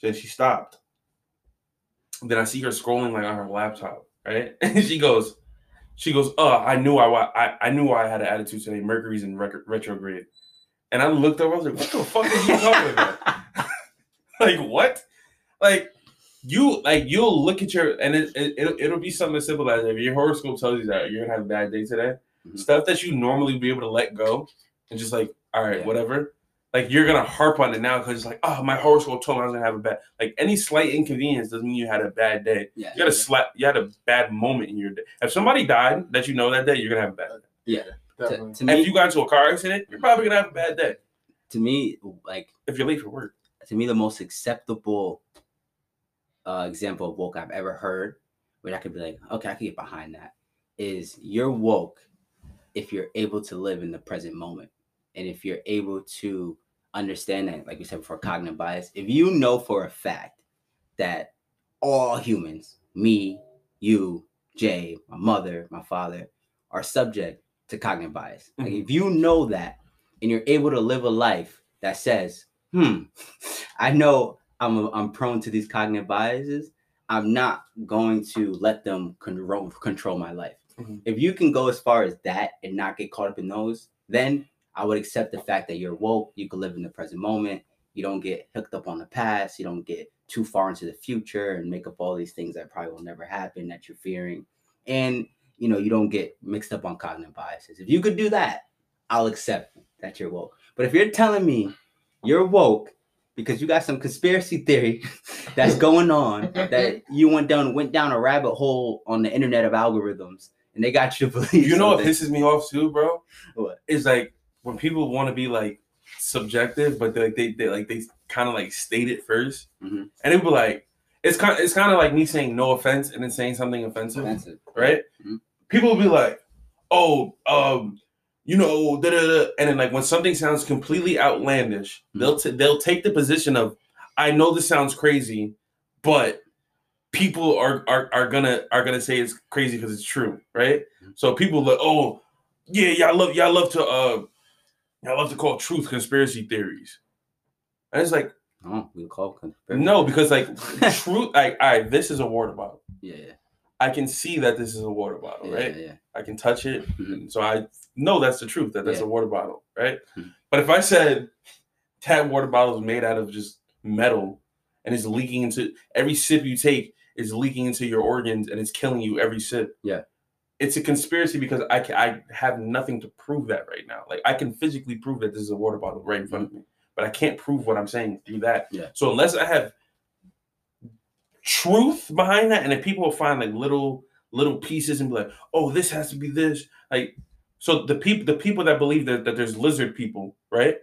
Then she stopped. Then I see her scrolling on her laptop, right? And she goes, I knew I had an attitude today. Mercury's in retrograde. And I looked up, I was like, what the fuck are you talking about? What? You'll look at your, and it'll be something as simple as if your horoscope tells you that you're going to have a bad day today, mm-hmm. stuff that you normally be able to let go and just all right, whatever. You're going to harp on it now because it's my horoscope told me I was going to have a bad, any slight inconvenience doesn't mean you had a bad day. Yeah, you had a bad moment in your day. If somebody died that that day, you're going to have a bad day. Yeah. To me, if you got into a car accident, you're probably gonna have a bad day. To me, if you're late for work, to me the most acceptable example of woke I've ever heard, where I could be okay, I can get behind that, is you're woke if you're able to live in the present moment, and if you're able to understand that, like we said before, cognitive bias. If you know for a fact that all humans, me, you, Jay, my mother, my father, are subject to cognitive bias. If you know that and you're able to live a life that says, I know I'm prone to these cognitive biases. I'm not going to let them control my life. Mm-hmm. If you can go as far as that and not get caught up in those, then I would accept the fact that you're woke. You can live in the present moment. You don't get hooked up on the past. You don't get too far into the future and make up all these things that probably will never happen that you're fearing. And you don't get mixed up on cognitive biases. If you could do that, I'll accept that you're woke. But if you're telling me you're woke because you got some conspiracy theory that's going on, that you went down a rabbit hole on the internet of algorithms, and they got you to believe something. What pisses me off too, bro? What? It's when people want to be subjective, but they kind of state it first, mm-hmm. and it would it's kind of like me saying no offense and then saying something offensive. Right? Mm-hmm. People will be da-da-da. And then when something sounds completely outlandish, mm-hmm. they'll take the position of, I know this sounds crazy, but people are gonna say it's crazy because it's true, right? Mm-hmm. So people y'all love to call truth conspiracy theories, and it's No, because truth, this is a water bottle. Yeah. I can see that this is a water bottle, right? Yeah. I can touch it, mm-hmm. so I know that's the truth. That's a water bottle, right? Mm-hmm. But if I said that water bottle is made out of just metal and it's leaking into every sip you take, is leaking into your organs and it's killing you every sip. Yeah, it's a conspiracy because I have nothing to prove that right now. I can physically prove that this is a water bottle right in front mm-hmm. of me. But I can't prove what I'm saying through that. Yeah. So unless I have truth behind that, and if people will find little pieces and be this has to be this. So the people that believe that there's lizard people, right?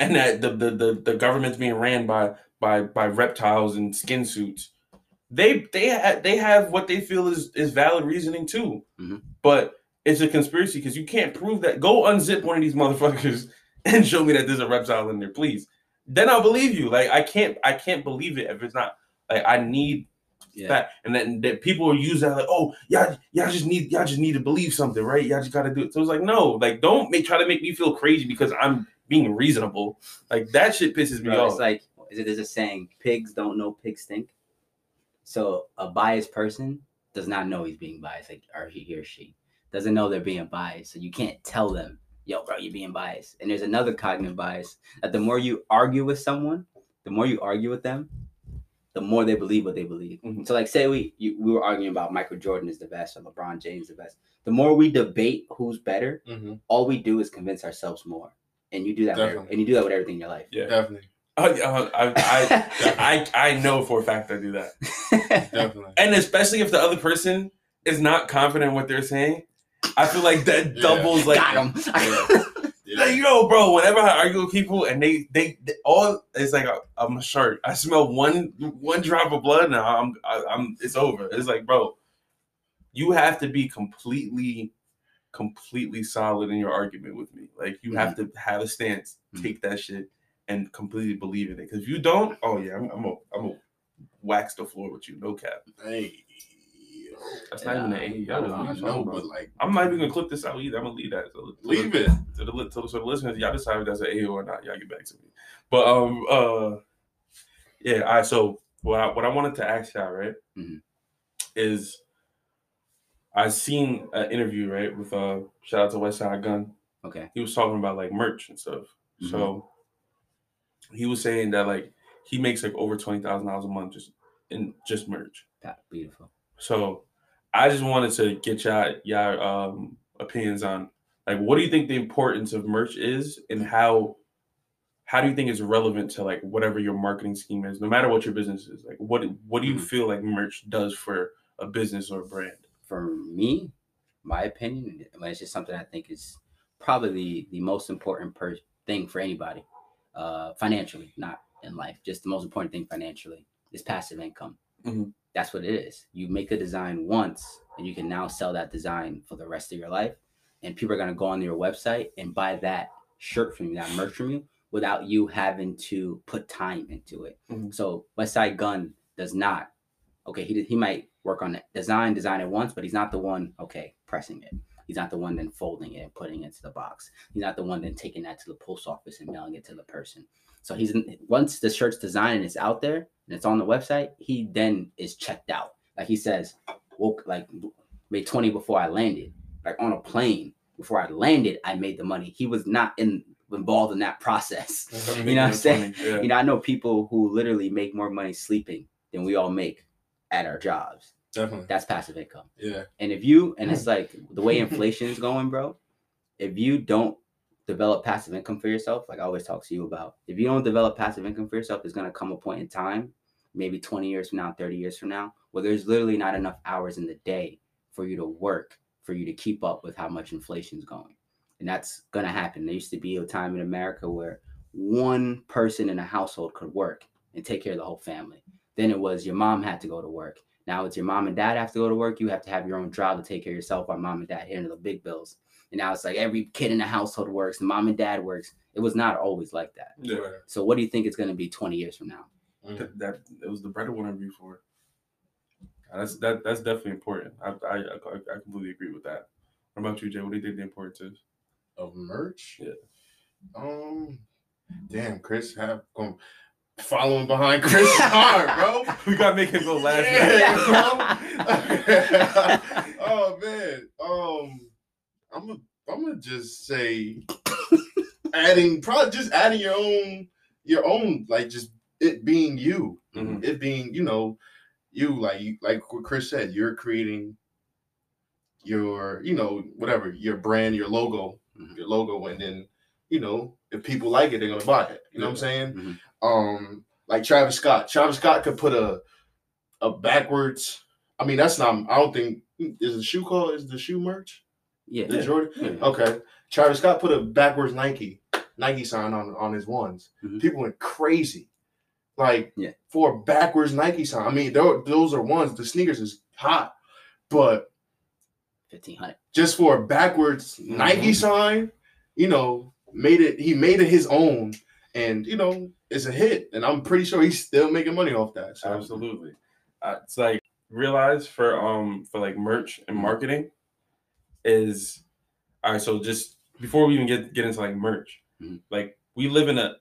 And that the government's being ran by reptiles and skin suits, they have what they feel is valid reasoning too. Mm-hmm. But it's a conspiracy because you can't prove that. Go unzip one of these motherfuckers and show me that there's a reptile in there, please. Then I'll believe you. I can't believe it if it's not. I need that. And then that people use that y'all just need to believe something, right? Y'all just gotta do it. So it's no, don't try to make me feel crazy because I'm being reasonable. That shit pisses me off. It's there's a saying, pigs don't know pigs stink. So a biased person does not know he's being biased, or he or she doesn't know they're being biased. So you can't tell them, yo, bro, you're being biased. And there's another cognitive bias that the more you argue with someone, the more you argue with them, the more they believe what they believe. Mm-hmm. So say we were arguing about Michael Jordan is the best or LeBron James the best. The more we debate who's better, mm-hmm. all we do is convince ourselves more. And you do that with everything in your life. Yeah, definitely. I know for a fact I do that. Definitely. And especially if the other person is not confident in what they're saying, I feel like that doubles like got him. Yeah. Like, yo, bro, whenever I argue with people and they all, it's like I'm a shark. I smell one drop of blood and I'm it's over. It's like, bro, you have to be completely solid in your argument with me. Like, you have to have a stance, take that shit, and completely believe in it. Because if you don't, oh yeah, I'm a wax the floor with you, no cap. Hey, yo. That's not even an A. I'm not even gonna clip this out either. I'm gonna leave that. So the listeners, y'all decide if that's an A or not. Y'all get back to me. But yeah. All right. So what I wanted to ask y'all, right, is I seen an interview, right, with shout out to Westside Gunn. Okay. He was talking about like merch and stuff. Mm-hmm. So he was saying that like he makes like over $20,000 a month just in just merch. That's beautiful. So I just wanted to get y'all opinions on like, what do you think the importance of merch is, and how do you think it's relevant to like whatever your marketing scheme is, no matter what your business is? Like what do you feel like merch does for a business or a brand? For me, my opinion, it's just something I think is probably the most important thing for anybody, financially, not in life. Just the most important thing financially is passive income. Mm-hmm. That's what it is. You make a design once, and you can now sell that design for the rest of your life. And people are going to go on your website and buy that shirt from you, that merch from you, without you having to put time into it. Mm-hmm. So Westside Gunn does not. Okay, he might work on it, design it once, but he's not the one, okay, pressing it. He's not the one then folding it and putting it into the box. He's not the one then taking that to the post office and mailing it to the person. So once the shirt's designed and it's out there and it's on the website, he then is checked out. Like he says, woke like made 20 before I landed. Like on a plane, before I landed, I made the money. He was not involved in that process. You know what I'm saying? Yeah. You know, I know people who literally make more money sleeping than we all make at our jobs. Definitely. That's passive income. Yeah. And it's like the way inflation is going, bro, if you don't develop passive income for yourself, like I always talk to you about, if you don't develop passive income for yourself, there's going to come a point in time, maybe 20 years from now, 30 years from now, where there's literally not enough hours in the day for you to work, for you to keep up with how much inflation's going. And that's going to happen. There used to be a time in America where one person in a household could work and take care of the whole family. Then it was your mom had to go to work. Now it's your mom and dad have to go to work. You have to have your own job to take care of yourself while mom and dad handle the big bills. And now it's like every kid in the household works. The mom and dad works. It was not always like that. Yeah. So what do you think it's going to be 20 years from now? That it was the breadwinner before. That's definitely important. I completely agree with that. What about you, Jay? What do you think the importance is of merch? Yeah. Damn, Chris, have going. Following behind Chris hard, bro. We gotta make him go last. Yeah, bro. Oh man. I'm gonna just say adding your own like just it being you. Mm-hmm. It being, you know, you like what Chris said, you're creating your, you know, whatever, your brand, your logo, and then, you know, if people like it, they're gonna buy it. You know what I'm saying? Mm-hmm. Like Travis Scott could put a backwards. I mean, that's not. I don't think is the shoe called. Is the shoe merch? Yeah, the Jordan. Yeah. Okay, Travis Scott put a backwards Nike sign on his ones. Mm-hmm. People went crazy, like for a backwards Nike sign. I mean, those are ones. The sneakers is hot, but $1,500 just for a backwards Nike sign. You know, made it. He made it his own, and you know. It's a hit, and I'm pretty sure he's still making money off that. So. Absolutely, it's like realize for like merch and marketing is all right. So just before we even get into like merch, like we live in a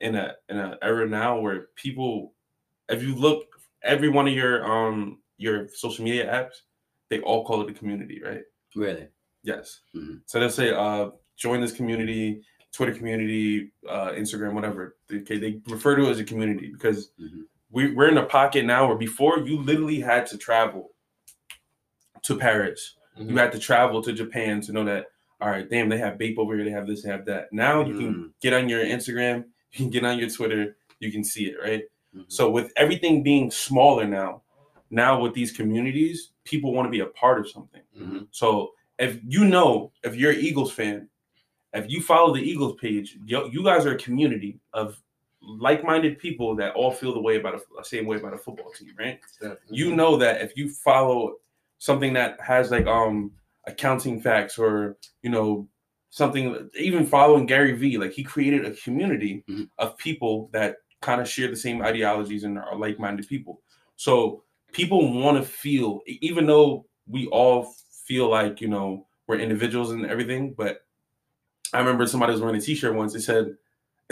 era now where people, if you look every one of your social media apps, they all call it a community, right? Really? Yes. Mm-hmm. So they'll say, join this community. Twitter community, Instagram, whatever. Okay, they refer to it as a community because we're in a pocket now where before you literally had to travel to Paris. Mm-hmm. You had to travel to Japan to know that, all right, damn, they have vape over here. They have this, they have that. Now you can get on your Instagram, you can get on your Twitter, you can see it, right? Mm-hmm. So with everything being smaller now with these communities, people want to be a part of something. Mm-hmm. So if you're an Eagles fan, if you follow the Eagles page, you guys are a community of like-minded people that all feel the same way about a football team, right? Definitely. You know that if you follow something that has like accounting facts or, you know, something, even following Gary Vee, like he created a community mm-hmm. of people that kind of share the same ideologies and are like-minded people. So people want to feel, even though we all feel like, you know, we're individuals and everything, but I remember somebody was wearing a t-shirt once. It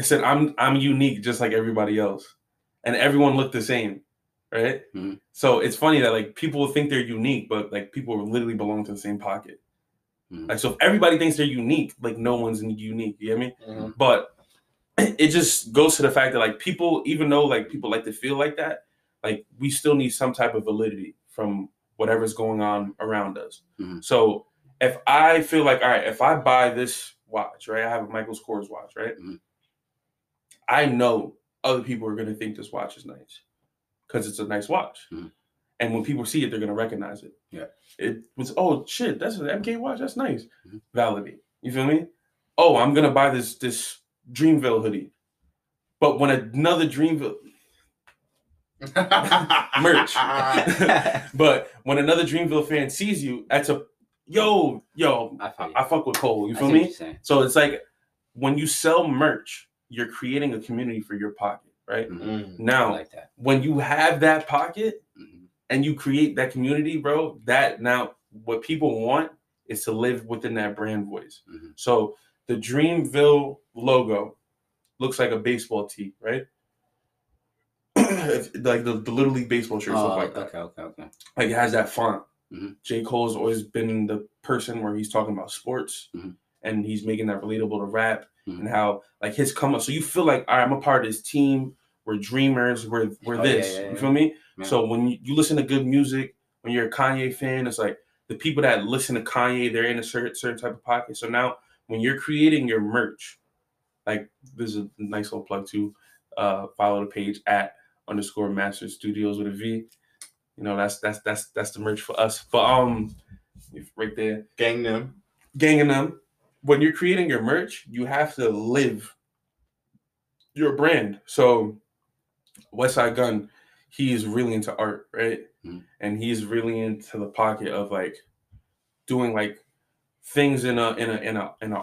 said, I'm unique just like everybody else. And everyone looked the same, right? Mm-hmm. So it's funny that like people think they're unique, but like people literally belong to the same pocket. Mm-hmm. Like, so if everybody thinks they're unique, like no one's unique, you know what I mean? Mm-hmm. But it just goes to the fact that like people, even though like people like to feel like that, like we still need some type of validity from whatever's going on around us. Mm-hmm. So if I feel like, all right, if I buy this watch, right? I have a Michael Kors watch, right? Mm-hmm. I know other people are going to think this watch is nice because it's a nice watch. Mm-hmm. And when people see it, they're going to recognize it. Yeah. It was, oh shit, that's an MK watch. That's nice. Mm-hmm. Validate. You feel me? Oh, I'm going to buy this Dreamville hoodie. But when another Dreamville merch, but when another Dreamville fan sees you, that's a yo, I fuck with Cole. You feel me? So it's like when you sell merch, you're creating a community for your pocket, right? Mm-hmm. Now, like when you have that pocket mm-hmm. and you create that community, bro, that now what people want is to live within that brand voice. Mm-hmm. So the Dreamville logo looks like a baseball tee, right? Like the Little League baseball shirt, stuff like that. Okay. Like it has that font. Mm-hmm. J. Cole's always been the person where he's talking about sports mm-hmm. and he's making that relatable to rap mm-hmm. and how like his come up. So you feel like, all right, I'm a part of this team. We're dreamers. We're this. Yeah, you feel me? Man. So when you listen to good music, when you're a Kanye fan, it's like the people that listen to Kanye, they're in a certain type of pocket. So now when you're creating your merch, like this is a nice little plug to follow the page @_Master Studios with a V. You know, that's the merch for us. But right there. Gang them. When you're creating your merch, you have to live your brand. So Westside Gunn, he is really into art, right? Mm-hmm. And he's really into the pocket of like doing like things in a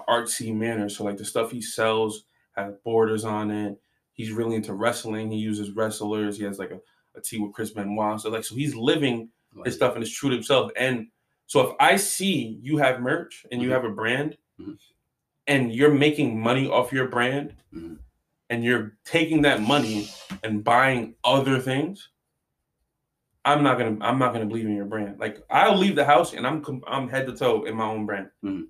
artsy manner. So like the stuff he sells has borders on it. He's really into wrestling. He uses wrestlers. He has like a tea with Chris Benoit. So he's living his stuff and it's true to himself. And so if I see you have merch and mm-hmm. you have a brand mm-hmm. and you're making money off your brand mm-hmm. and you're taking that money and buying other things, I'm not gonna believe in your brand. Like I'll leave the house and I'm head to toe in my own brand. Mm-hmm.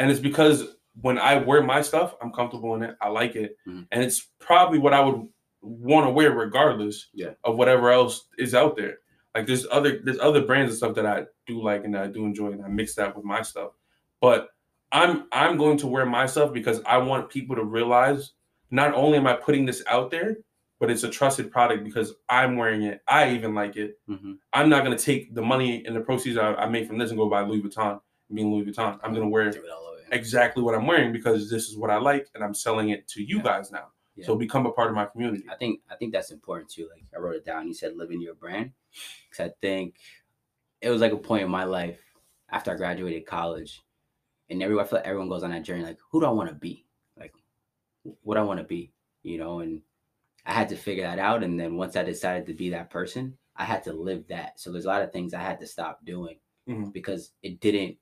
And it's because when I wear my stuff, I'm comfortable in it. I like it. Mm-hmm. And it's probably what I would want to wear regardless of whatever else is out there. Like there's other brands and stuff that I do like and that I do enjoy and I mix that with my stuff. But I'm going to wear my stuff because I want people to realize not only am I putting this out there, but it's a trusted product because I'm wearing it. I even like it. Mm-hmm. I'm not going to take the money and the proceeds I make from this and go buy Louis Vuitton and be in Louis Vuitton. I'm going to wear exactly what I'm wearing because this is what I like and I'm selling it to you guys now. Yeah. So become a part of my community. I think that's important too. Like I wrote it down. You said live in your brand. Because I think it was like a point in my life after I graduated college. And I feel like everyone goes on that journey. Like, who do I want to be? Like, what do I want to be? You know, and I had to figure that out. And then once I decided to be that person, I had to live that. So there's a lot of things I had to stop doing mm-hmm. because it didn't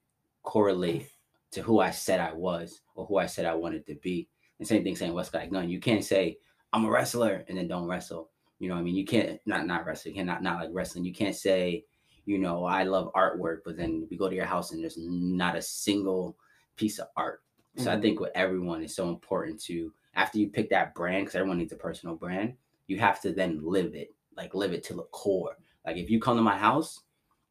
correlate to who I said I was or who I said I wanted to be. The same thing saying Westside Gunn. You can't say I'm a wrestler and then don't wrestle. You know what I mean? You can't not wrestle. You cannot not like wrestling. You can't say, you know, I love artwork, but then we go to your house and there's not a single piece of art. Mm-hmm. So I think with everyone is so important to, after you pick that brand, because everyone needs a personal brand, you have to then live it to the core. Like if you come to my house,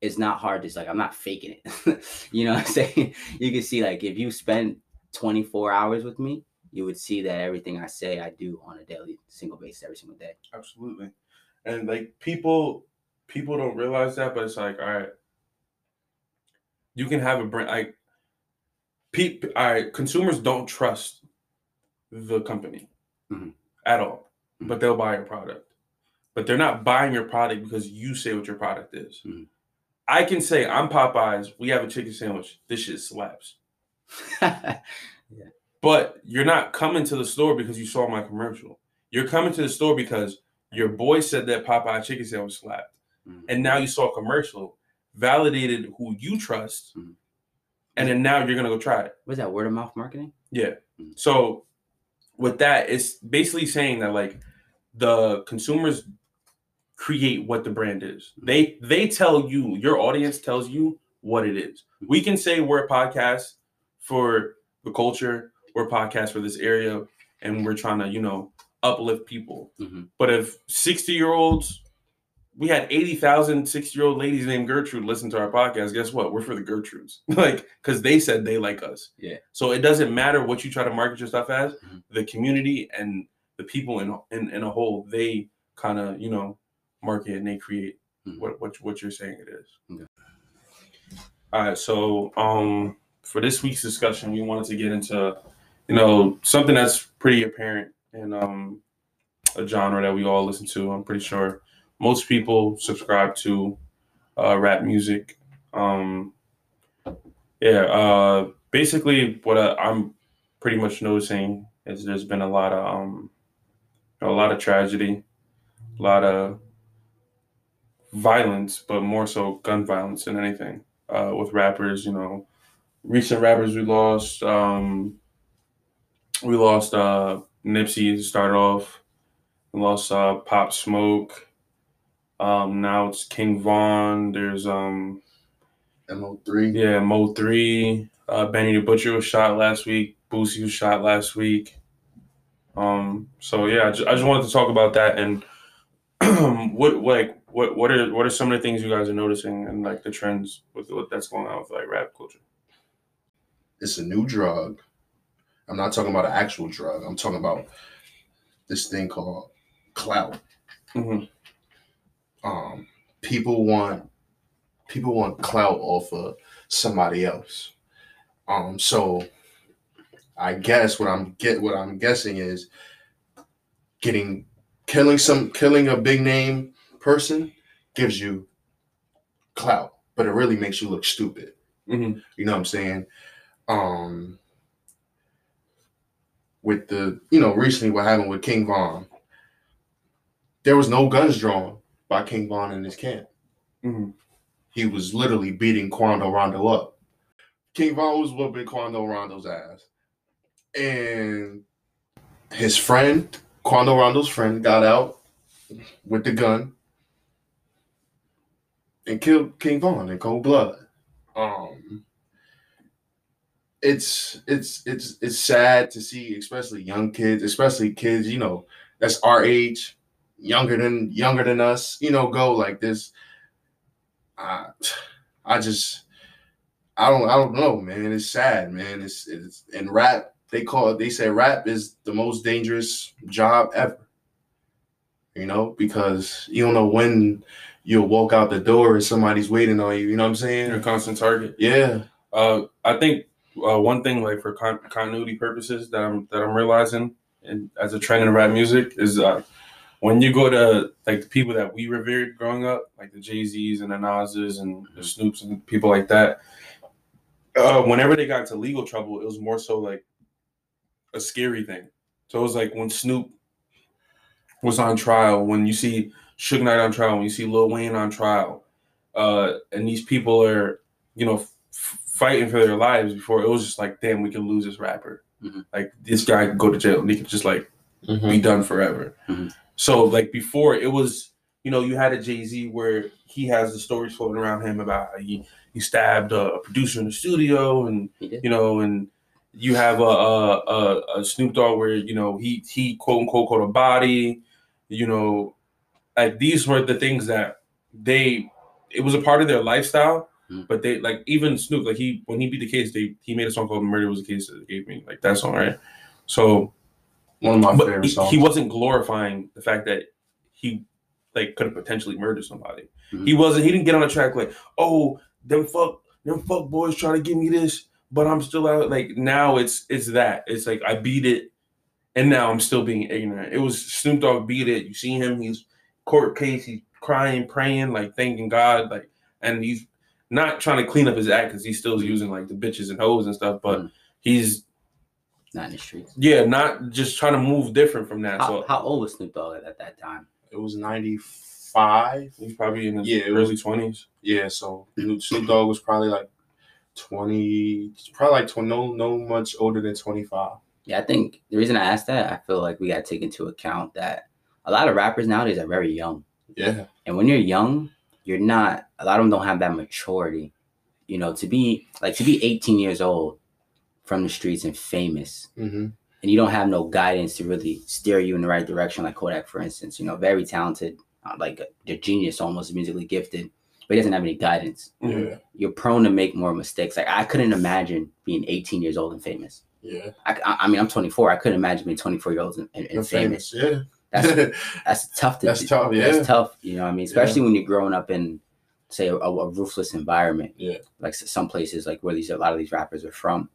it's not hard. It's like, I'm not faking it. You know what I'm saying? You can see like, if you spend 24 hours with me, you would see that everything I say, I do on a daily single basis every single day. Absolutely. And like people don't realize that, but it's like, all right, you can have a brand. Consumers don't trust the company mm-hmm. at all, mm-hmm. but they'll buy your product. But they're not buying your product because you say what your product is. Mm-hmm. I can say I'm Popeyes. We have a chicken sandwich. This shit slaps. Yeah. But you're not coming to the store because you saw my commercial. You're coming to the store because your boy said that Popeye chicken sandwich slapped. Mm-hmm. And now you saw a commercial, validated who you trust. Mm-hmm. And then now you're going to go try it. What's that, word of mouth marketing? Yeah. Mm-hmm. So with that, it's basically saying that like the consumers create what the brand is. They tell you, your audience tells you what it is. We can say we're a podcast for the culture, we're a podcast for this area, and we're trying to, you know, uplift people. Mm-hmm. But if 60-year-olds, we had 80,000 60-year-old ladies named Gertrude listen to our podcast, guess what? We're for the Gertrudes. Like, because they said they like us. Yeah. So it doesn't matter what you try to market your stuff as, mm-hmm. the community and the people in a whole, they kind of, you know, market and they create mm-hmm. what you're saying it is. Okay. All right, so for this week's discussion, we wanted to get into, you know, something that's pretty apparent in a genre that we all listen to. I'm pretty sure most people subscribe to rap music. Basically what I'm pretty much noticing is there's been a lot of tragedy, a lot of violence, but more so gun violence than anything with rappers. You know, recent rappers we lost Nipsey to start off, we lost Pop Smoke, now it's King Von, there's MO3. Yeah, MO3, Benny the Butcher was shot last week, Boosie was shot last week. I just wanted to talk about that and what are some of the things you guys are noticing and like the trends with what that's going on with like rap culture? It's a new drug. I'm not talking about an actual drug. I'm talking about this thing called clout. Mm-hmm. People want clout off of somebody else. So I guess what I'm guessing is killing a big name person gives you clout, but it really makes you look stupid. Mm-hmm. You know what I'm saying? With the, you know, recently what happened with King Von, there was no guns drawn by King Von in his camp. Mm-hmm. He was literally beating Quando Rondo up. King Von was whooping Quando Rondo's ass. And his friend, Quando Rondo's friend, got out with the gun and killed King Von in cold blood. It's sad to see, especially young kids, you know, that's our age, younger than us, you know, go like this. I don't know, man. It's sad, man. It's and rap. They say rap is the most dangerous job ever. You know, because you don't know when you'll walk out the door and somebody's waiting on you. You know what I'm saying? You're a constant target. Yeah. I think one thing, like for continuity purposes, that I'm realizing, and as a trend in rap music, is when you go to like the people that we revered growing up, like the Jay-Z's and the Nas's and the Snoop's and people like that. Whenever they got into legal trouble, it was more so like a scary thing. So it was like when Snoop was on trial, when you see Suge Knight on trial, when you see Lil Wayne on trial, and these people are, you know, fighting for their lives. Before, it was just like, damn, we can lose this rapper. Mm-hmm. Like, this guy could go to jail and he could just like mm-hmm. be done forever. Mm-hmm. So like before, it was, you know, you had a Jay-Z where he has the stories floating around him about how he stabbed a producer in the studio, and you know, and you have a Snoop Dogg where, you know, he quote unquote called a body, you know, like these were the things that it was a part of their lifestyle, mm-hmm. but they, like even Snoop, like when he beat the case, he made a song called Murder Was a Case That Gave Me, like that song, right? So one of my favorite songs. He wasn't glorifying the fact that he like could have potentially murdered somebody. Mm-hmm. He didn't get on a track like, oh, them fuck boys trying to give me this, but I'm still out. Like now it's that. It's like I beat it and now I'm still being ignorant. It was Snoop Dogg beat it. You see him, he's court case, he's crying, praying, like thanking God, like, and he's not trying to clean up his act because he's still using like the bitches and hoes and stuff, but he's not in the streets. Yeah, not just trying to move different from that. How old was Snoop Dogg at that time? It was 95. He was probably in his early 20s. Yeah, so Snoop Dogg was probably like 20, probably like 20, no much older than 25. Yeah, I think the reason I asked that, I feel like we got to take into account that a lot of rappers nowadays are very young. Yeah. And when you're young, you're not, a lot of them don't have that maturity, you know, to be 18 years old from the streets and famous. Mm-hmm. And you don't have no guidance to really steer you in the right direction, like Kodak, for instance, you know, very talented, like a genius, almost musically gifted, but he doesn't have any guidance. Yeah. You're prone to make more mistakes. Like I couldn't imagine being 18 years old and famous. Yeah. I mean, I'm 24. I couldn't imagine being 24-year-olds and famous. Yeah. That's tough to do. Tough, yeah. That's tough, you know what I mean? Especially when you're growing up in, say, a ruthless environment. Yeah. Like some places like where a lot of these rappers are from.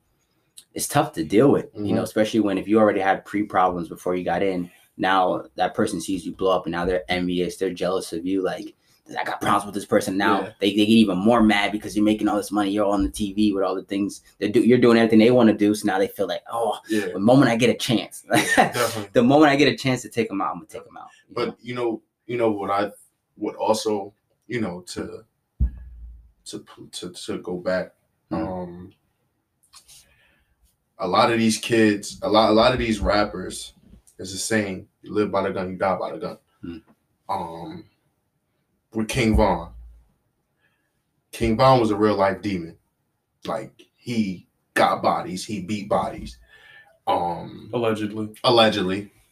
It's tough to deal with, you know, especially when if you already had pre-problems before you got in, now that person sees you blow up and now they're envious, they're jealous of you. Like, I got problems with this person. Now they get even more mad because you're making all this money. You're on the TV with all the things. You're doing everything they want to do. So now they feel like, the moment I get a chance, the moment I get a chance to take them out, I'm going to take them out. But, you know what I would also, you know, to go back, a lot of these kids, a lot of these rappers, is the saying, you live by the gun, you die by the gun. Mm. With King Von. King Von was a real life demon. Like he got bodies, he beat bodies. Allegedly.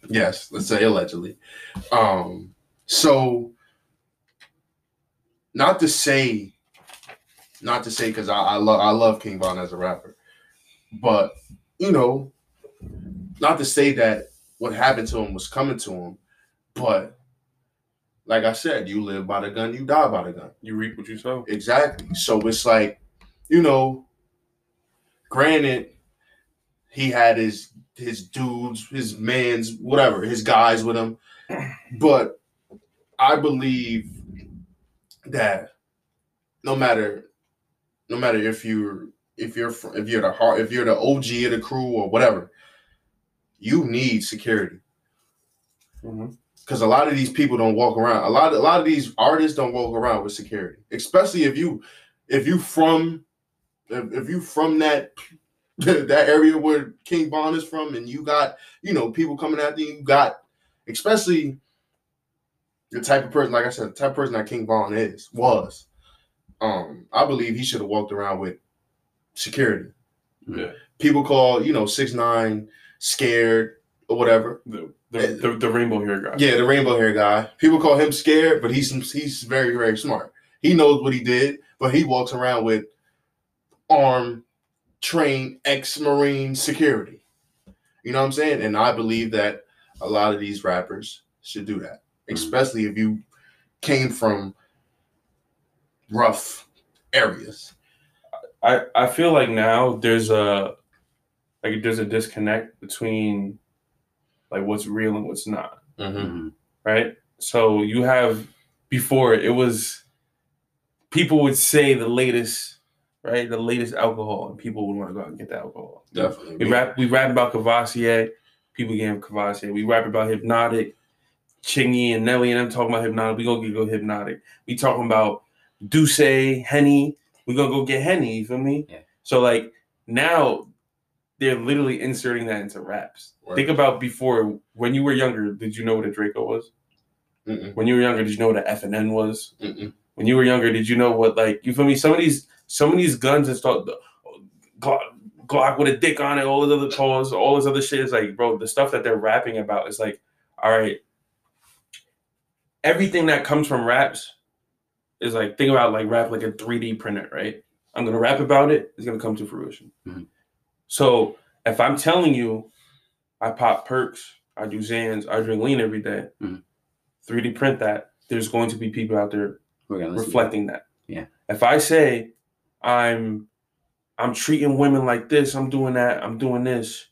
Yes, let's say allegedly. So not to say because I love King Von as a rapper. But, you know, not to say that what happened to him was coming to him, but like I said, you live by the gun, you die by the gun. You reap what you sow. Exactly. So it's like, you know, granted, he had his dudes, his mans, whatever, his guys with him. But I believe that no matter if you're if you're the OG of the crew or whatever, you need security. Mm-hmm. Cause a lot of these people don't walk around. A lot of these artists don't walk around with security, especially if you from that area where King Von is from, and you got, you know, people coming after you. You got, especially the type of person, like I said, the type of person that King Von was. I believe he should have walked around with security. Yeah. People call, you know, 6ix9ine scared or whatever. The rainbow hair guy. Yeah, the rainbow hair guy. People call him scared, but he's very, very smart. He knows what he did, but he walks around with armed, trained, ex-Marine security. You know what I'm saying? And I believe that a lot of these rappers should do that, especially if you came from rough areas. I feel like now there's a disconnect between like what's real and what's not. Mm-hmm. Right? So you have, before it was, people would say the latest, right? The latest alcohol, and people would want to go out and get the alcohol. Definitely. We rap about Cavassier, people getting Cavassier. We rap about Hypnotic, Chingy and Nelly, and I'm talking about Hypnotic. We go Hypnotic. We talking about Douce, Henny. We're going to go get Henny, you feel me? Yeah. So, like, now they're literally inserting that into raps. Right. Think about before, when you were younger, did you know what a Draco was? Mm-mm. When you were younger, did you know what an FNN was? Mm-mm. When you were younger, did you know what, like, you feel me? Some of these guns and stuff, Glock with a dick on it, all those other toys, all this other shit. It's like, bro, the stuff that they're rapping about is like, all right, everything that comes from raps is like, think about like rap like a 3D printer, right? I'm gonna rap about it, it's gonna come to fruition. Mm-hmm. So if I'm telling you I pop perks. I do Zans. I drink lean every day. Mm-hmm. 3D print that. There's going to be people out there reflecting that. Yeah. If I say I'm treating women like this, I'm doing that, I'm doing this,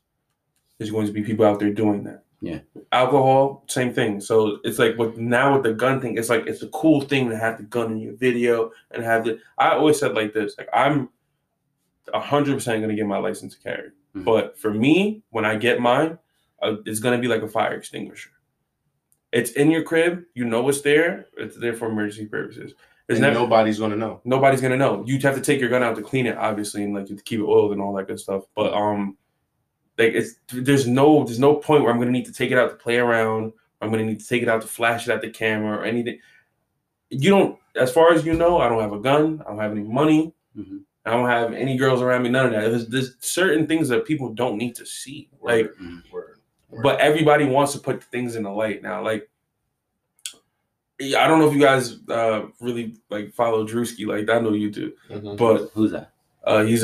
there's going to be people out there doing that. Yeah. Alcohol, same thing. So it's like with the gun thing, it's like it's a cool thing to have the gun in your video and have the. I always said like this, like I'm 100% going to get my license to carry. Mm-hmm. But for me, when I get mine, it's going to be like a fire extinguisher. It's in your crib. You know it's there. It's there for emergency purposes. Nobody's going to know. Nobody's going to know. You'd have to take your gun out to clean it, obviously, and like to keep it oiled and all that good stuff. But like it's there's no point where I'm going to need to take it out to play around. I'm going to need to take it out to flash it at the camera or anything. You don't, as far as you know, I don't have a gun. I don't have any money. Mm-hmm. I don't have any girls around me. None of that. There's certain things that people don't need to see. Like. Mm-hmm. But everybody wants to put things in the light now. Like, I don't know if you guys really like follow Drewski. Like, I know you do. Mm-hmm. But who's that? He's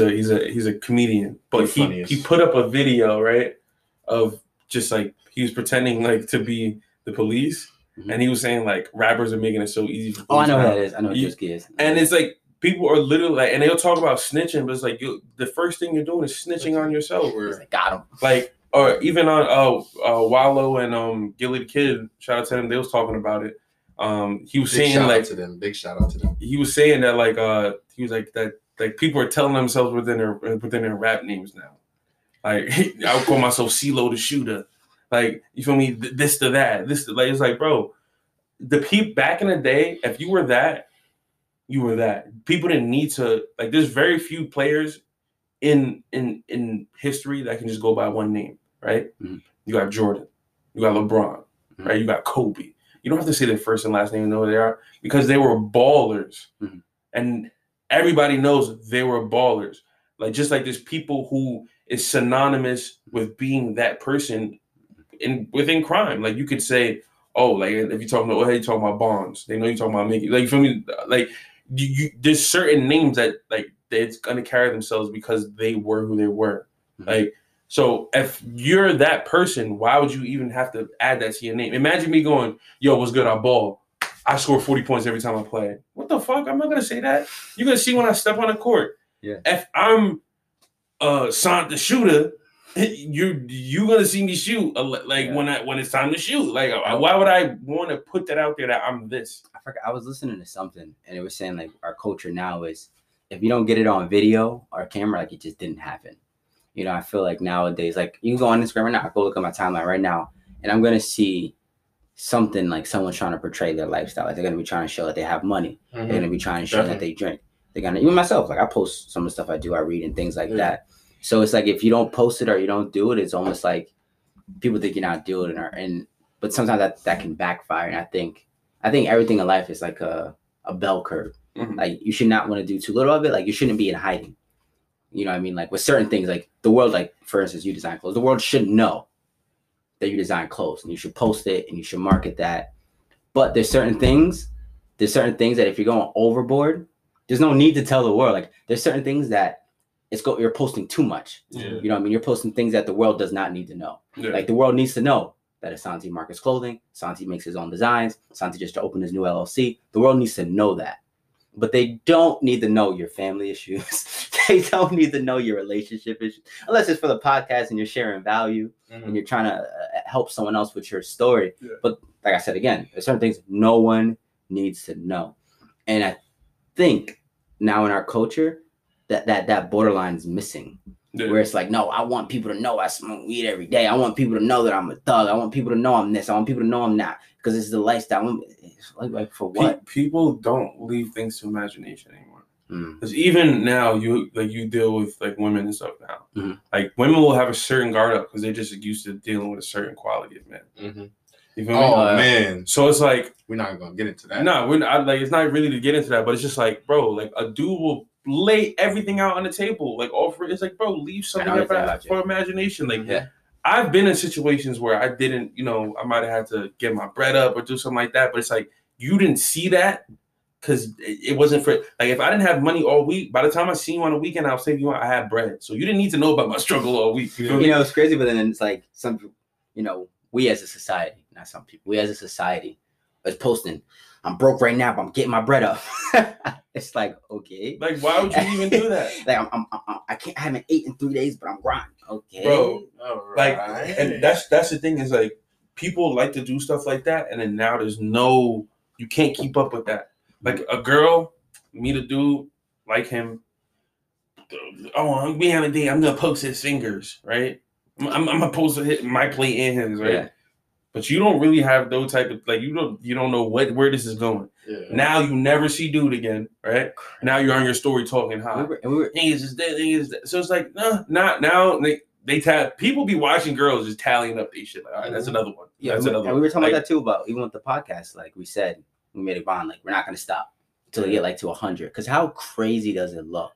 a comedian. But he put up a video, right, of just like he was pretending like to be the police, mm-hmm. and he was saying like rappers are making it so easy. For I know who that is. I know Drewski is. And it's like people are literally like, and they'll talk about snitching, but it's like the first thing you're doing is snitching on yourself. Or, like, got him. Like. Or even on Wallow and Gilly the Kid, shout out to them. They was talking about it. He was saying like to them, big shout out to them. He was saying that like he was like that like people are telling themselves within their rap names now. Like I would call myself CeeLo the Shooter. Like you feel me? This to that. This to, like it's like bro, the peep back in the day. If you were that, you were that. People didn't need to like. There's very few players in history that can just go by one name. Right? Mm-hmm. You got Jordan. You got LeBron. Mm-hmm. Right? You got Kobe. You don't have to say their first and last name and know who they are because they were ballers. Mm-hmm. And everybody knows they were ballers. Like, just like there's people who is synonymous with being that person within crime. Like, you could say, oh, like, if you're talking about, oh, hey, you're talking about Bonds. They know you're talking about Mickey. Like, you feel me? Like, there's certain names that, like, it's going to carry themselves because they were who they were. Mm-hmm. Like, so if you're that person, why would you even have to add that to your name? Imagine me going, yo, what's good? I ball. I score 40 points every time I play. What the fuck? I'm not going to say that. You're going to see when I step on the court. Yeah. If I'm Sant the Shooter, you're going to see me shoot like yeah. when it's time to shoot. Like, why would I want to put that out there that I'm this? I forgot. I was listening to something and it was saying like our culture now is if you don't get it on video or camera, like it just didn't happen. You know, I feel like nowadays, like you can go on Instagram right now, I go look at my timeline right now, and I'm going to see something like someone trying to portray their lifestyle. Like they're going to be trying to show that they have money. Mm-hmm. They're going to be trying to show that they drink. They're going to, even myself, like I post some of the stuff I do, I read and things like that. So it's like, if you don't post it or you don't do it, it's almost like people think you're not doing it. But sometimes that can backfire. And I think everything in life is like a bell curve. Mm-hmm. Like you should not want to do too little of it. Like you shouldn't be in hiding. You know what I mean? Like with certain things, like the world, like for instance, you design clothes. The world should know that you design clothes and you should post it and you should market that. But there's certain things that if you're going overboard, there's no need to tell the world. Like there's certain things that you're posting too much. Yeah. You know what I mean? You're posting things that the world does not need to know. Yeah. Like the world needs to know that Asante markets clothing, Asante makes his own designs, Asante just opened his new LLC. The world needs to know that. But they don't need to know your family issues. They don't need to know your relationship issues, unless it's for the podcast and you're sharing value and you're trying to help someone else with your story. Yeah. But like I said, again, there's certain things no one needs to know. And I think now in our culture that borderline is missing. Yeah. Where it's like, no, I want people to know I smoke weed every day. I want people to know that I'm a thug. I want people to know I'm this. I want people to know I'm not. Because it's the lifestyle. It's like for what? People don't leave things to imagination anymore. Because even now, you deal with like women and stuff now. Mm-hmm. Like women will have a certain guard up because they're just used to dealing with a certain quality of men. Mm-hmm. You feel me? Oh man! So it's like we're not gonna get into that. No, we're not. Like it's not really to get into that, but it's just like, bro, like a dude will lay everything out on the table, like offer. It's like, bro, leave something up for imagination. Like, yeah. I've been in situations where I didn't, you know, I might have had to get my bread up or do something like that, but it's like you didn't see that. because it wasn't for, like, if I didn't have money all week, by the time I see you on the weekend, I'll say, you know, I have bread. So you didn't need to know about my struggle all week. You know, it's crazy, but then it's like some, you know, we as a society, not some people, we as a society is posting, I'm broke right now, but I'm getting my bread up. It's like, okay. Like, why would you even do that? Like, I can't, I haven't ate in 3 days, but I'm grinding. Okay. Bro, all right. Like, and that's the thing is, like, people like to do stuff like that, and then now there's no, you can't keep up with that. Like, a girl, meet a dude like him. Oh, we have a date. I'm going to post his fingers, right? I'm going to post my plate in his, right? Yeah. But you don't really have those type of, like, you don't know where this is going. Yeah. Now you never see dude again, right? Now you're on your story talking high. Thing is that. So it's like, no, not now. They tap, people be watching girls just tallying up these shit. Like, all right, that's another one. Yeah, that's another one. We were talking about that too, about even with the podcast, like we said. We made a bond, like, we're not going to stop until we get, like, to 100. Because how crazy does it look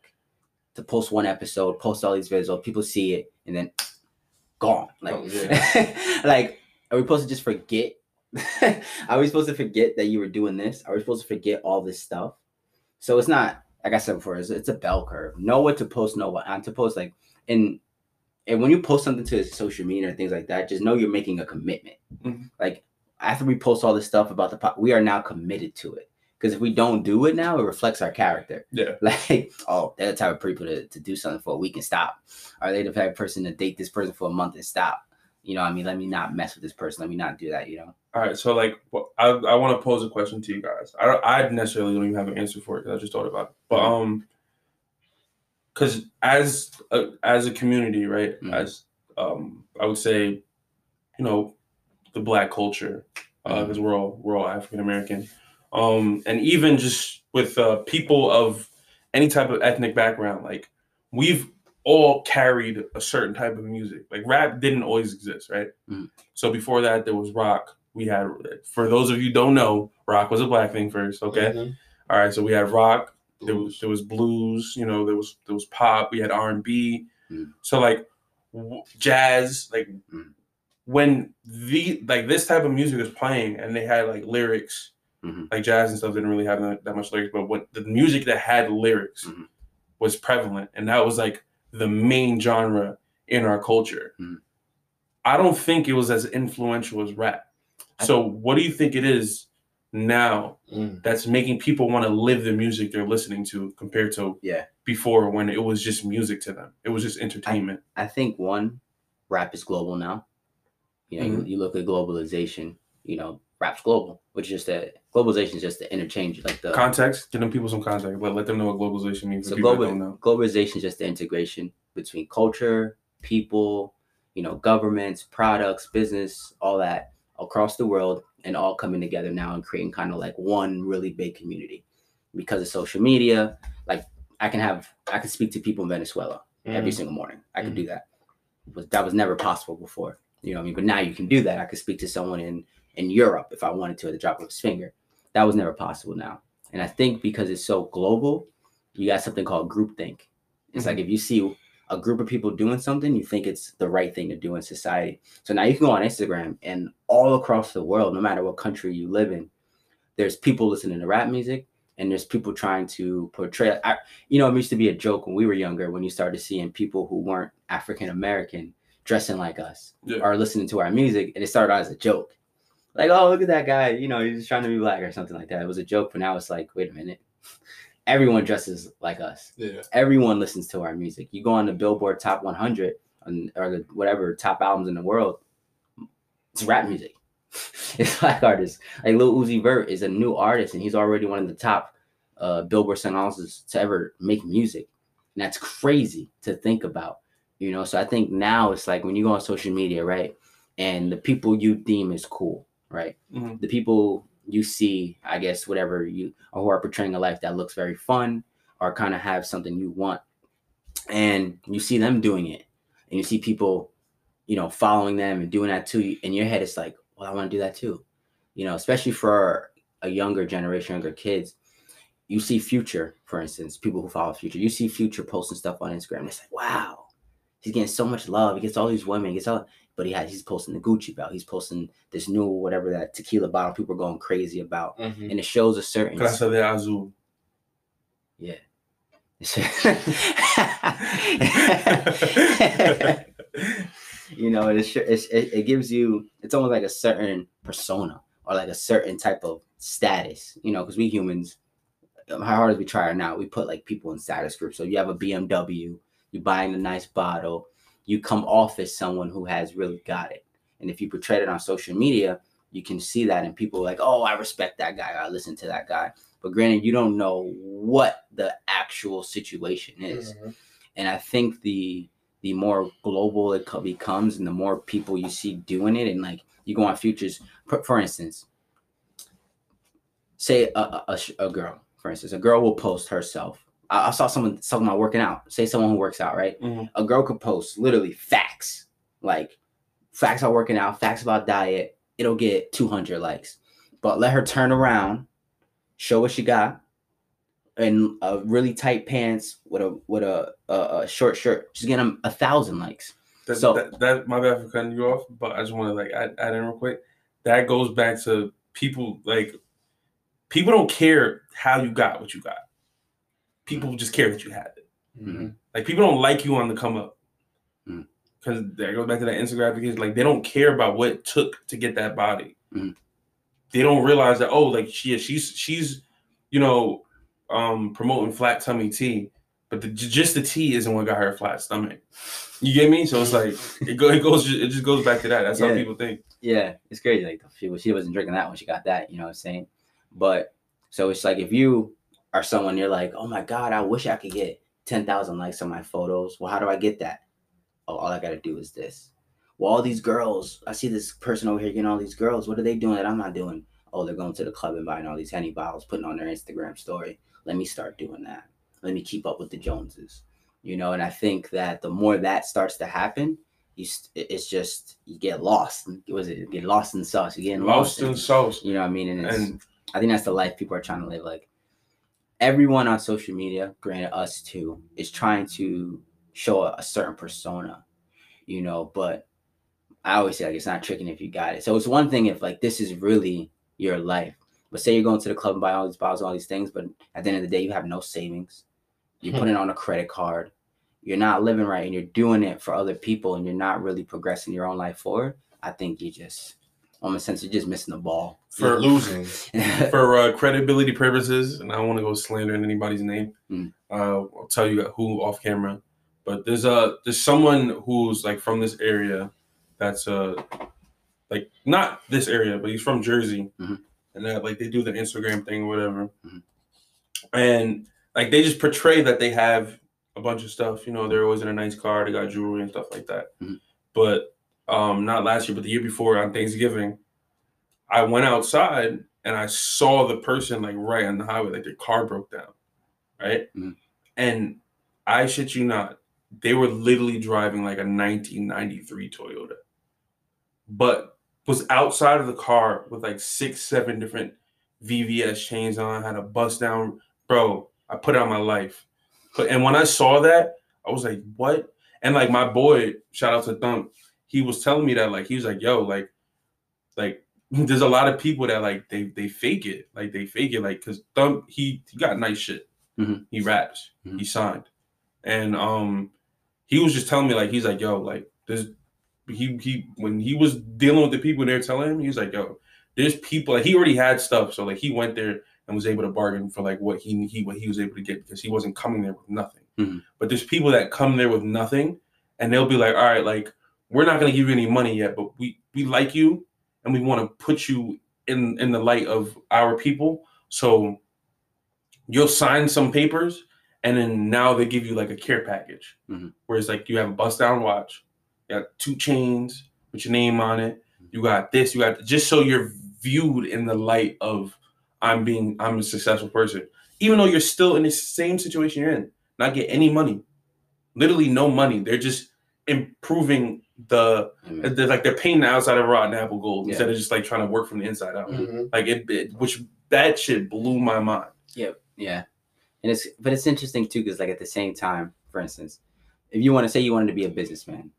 to post one episode, post all these videos, people see it, and then gone. Like, like, are we supposed to just forget? Are we supposed to forget that you were doing this? Are we supposed to forget all this stuff? So it's not, like I said before, it's a bell curve. Know what to post, know what not to post. Like, and when you post something to social media and things like that, just know you're making a commitment. Mm-hmm. Like, after we post all this stuff about the we are now committed to it. Because if we don't do it now, it reflects our character. Yeah. Like, oh, they're the type of people to do something for a week and stop. Are they the type of person to date this person for a month and stop? You know what I mean? Let me not mess with this person. Let me not do that, you know? All right. So, like, I want to pose a question to you guys. I necessarily don't even have an answer for it because I just thought about it. But because as a community, right, mm-hmm. as I would say, you know, the Black culture, because we're all African American, and even just with people of any type of ethnic background, like, we've all carried a certain type of music. Like, rap didn't always exist, right? Mm. So before that, there was rock. We had, for those of you who don't know, rock was a Black thing first. Okay, mm-hmm. All right. So we had rock. There was blues. You know, there was pop. We had R&B. Mm. So, like, jazz, like. Mm. When this type of music was playing and they had, like, lyrics, mm-hmm. like jazz and stuff didn't really have that much lyrics, but what the music that had lyrics mm-hmm. was prevalent, and that was, like, the main genre in our culture. Mm-hmm. I don't think it was as influential as rap. So what do you think it is now that's making people want to live the music they're listening to compared to before, when it was just music to them? It was just entertainment. I think, one, rap is global now. You know, mm-hmm. you look at globalization, you know, rap's global, which is just that globalization is just the interchange, like the context. Give them people some context, but let them know what globalization means. So globalization is just the integration between culture, people, you know, governments, products, business, all that across the world, and all coming together now and creating kind of like one really big community. Because of social media, like, I can speak to people in Venezuela mm-hmm. every single morning. I can mm-hmm. do that. But that was never possible before. You know what I mean? But now you can do that. I could speak to someone in Europe if I wanted to at the drop of his finger. That was never possible now. And I think because it's so global, you got something called groupthink. It's mm-hmm. like, if you see a group of people doing something, you think it's the right thing to do in society. So now you can go on Instagram, and all across the world, no matter what country you live in, there's people listening to rap music, and there's people trying to portray. You know, it used to be a joke when we were younger, when you started seeing people who weren't African American dressing like us or listening to our music, and it started out as a joke, like, oh, look at that guy, you know, he's trying to be Black or something like that. It was a joke, but now it's like, wait a minute, everyone dresses like us, everyone listens to our music. You go on the Billboard top 100 or the whatever top albums in the world, it's rap music. It's Black artists. Like, Lil Uzi Vert is a new artist, and he's already one of the top Billboard songs to ever make music, and that's crazy to think about. You know, so I think now it's like, when you go on social media, right, and the people you deem is cool, right, mm-hmm. the people you see, I guess, whatever you, or who are portraying a life that looks very fun or kind of have something you want, and you see them doing it, and you see people, you know, following them and doing that too. In your head, it's like, well, I want to do that too. You know, especially for a younger generation, younger kids. You see Future, for instance, people who follow Future. You see Future posting stuff on Instagram. It's like, wow. He's getting so much love. He gets all these women. He gets all, but he's posting the Gucci belt. He's posting this new whatever that tequila bottle people are going crazy about. Mm-hmm. And it shows a certain Casa de Azul. Yeah. You know, it gives you, it's almost like a certain persona or like a certain type of status, you know, because we humans, how hard as we try or not, we put like people in status groups. So you have a BMW, you're buying a nice bottle, you come off as someone who has really got it. And if you portray it on social media, you can see that and people are like, oh, I respect that guy, or I listen to that guy. But granted, you don't know what the actual situation is. Mm-hmm. And I think the more global it becomes and the more people you see doing it, and like you go on Futures, for instance, say a girl, for instance, a girl will post herself. I saw someone talking about working out. Say someone who works out, right? Mm-hmm. A girl could post literally facts, like facts about working out, facts about diet. It'll get 200 likes. But let her turn around, show what she got, in really tight pants with a short shirt. She's getting 1,000 likes. That my bad for cutting you off, but I just want to like add in real quick. That goes back to people like people don't care how you got what you got. People just care that you had it. Mm-hmm. Like people don't like you on the come up because that goes back to that Instagram because like they don't care about what it took to get that body. Mm-hmm. They don't realize that, oh, like she's you know, promoting flat tummy tea, but just the tea isn't what got her a flat stomach. You get me? So it's like it just goes back to that. That's how people think. Yeah, it's crazy. Like she wasn't drinking that when she got that. You know what I'm saying? But so it's like if you are someone, you're like, oh my God, I wish I could get 10,000 likes on my photos. Well, how do I get that? Oh, all I got to do is this. Well, all these girls, I see this person over here getting all these girls. What are they doing that I'm not doing? Oh, they're going to the club and buying all these Henny bottles, putting on their Instagram story. Let me start doing that. Let me keep up with the Joneses, you know? And I think that the more that starts to happen, it's just, you get lost. You get lost in the sauce. You're getting lost in sauce. You know what I mean? And I think that's the life people are trying to live. Like everyone on social media, granted us too, is trying to show a certain persona, you know, but I always say like it's not tricking if you got it. So it's one thing if like this is really your life, but say you're going to the club and buy all these bottles, all these things, but at the end of the day you have no savings. You're putting on a credit card. You're not living right, and you're doing it for other people, and you're not really progressing your own life forward. I think you just, in a sense, you're just missing the ball for losing for credibility purposes. And I don't want to go slandering anybody's name. I'll tell you who off camera, but there's someone who's like from this area. That's like not this area, but he's from Jersey, and that like they do the Instagram thing or whatever, and like they just portray that they have a bunch of stuff. You know, they're always in a nice car, they got jewelry and stuff like that. But not last year, but the year before on Thanksgiving, I went outside and I saw the person like right on the highway, like their car broke down, right? And I shit you not, they were literally driving like a 1993 Toyota. But was outside of the car with like 6-7 different VVS chains on, had a bust down. Bro, I put out my life. And when I saw that, I was like, what? And like my boy, shout out to Thump, he was telling me that like, he was like, yo, like there's a lot of people that like, they fake it. Like they fake it. Like, cause Thump, he got nice shit. He raps, he signed. And he was just telling me like, he's like, yo, like there's, He when he was dealing with the people they're telling him, he was like, yo, there's people like he already had stuff. So like he went there and was able to bargain for like what he was able to get because he wasn't coming there with nothing. But there's people that come there with nothing and they'll be like, all right, like we're not gonna give you any money yet, but we like you and we wanna put you in the light of our people. So you'll sign some papers and then now they give you like a care package. Whereas like you have a bust down watch. You got 2 chains with your name on it. You got this. You got just so you're viewed in the light of I'm a successful person, even though you're still in the same situation you're in, not get any money, literally no money. They're just improving they're painting the outside of a rotten apple gold instead of just like trying to work from the inside out. Like which that shit blew my mind. Yeah, and it's interesting too because like at the same time, for instance, if you want to say you wanted to be a businessman,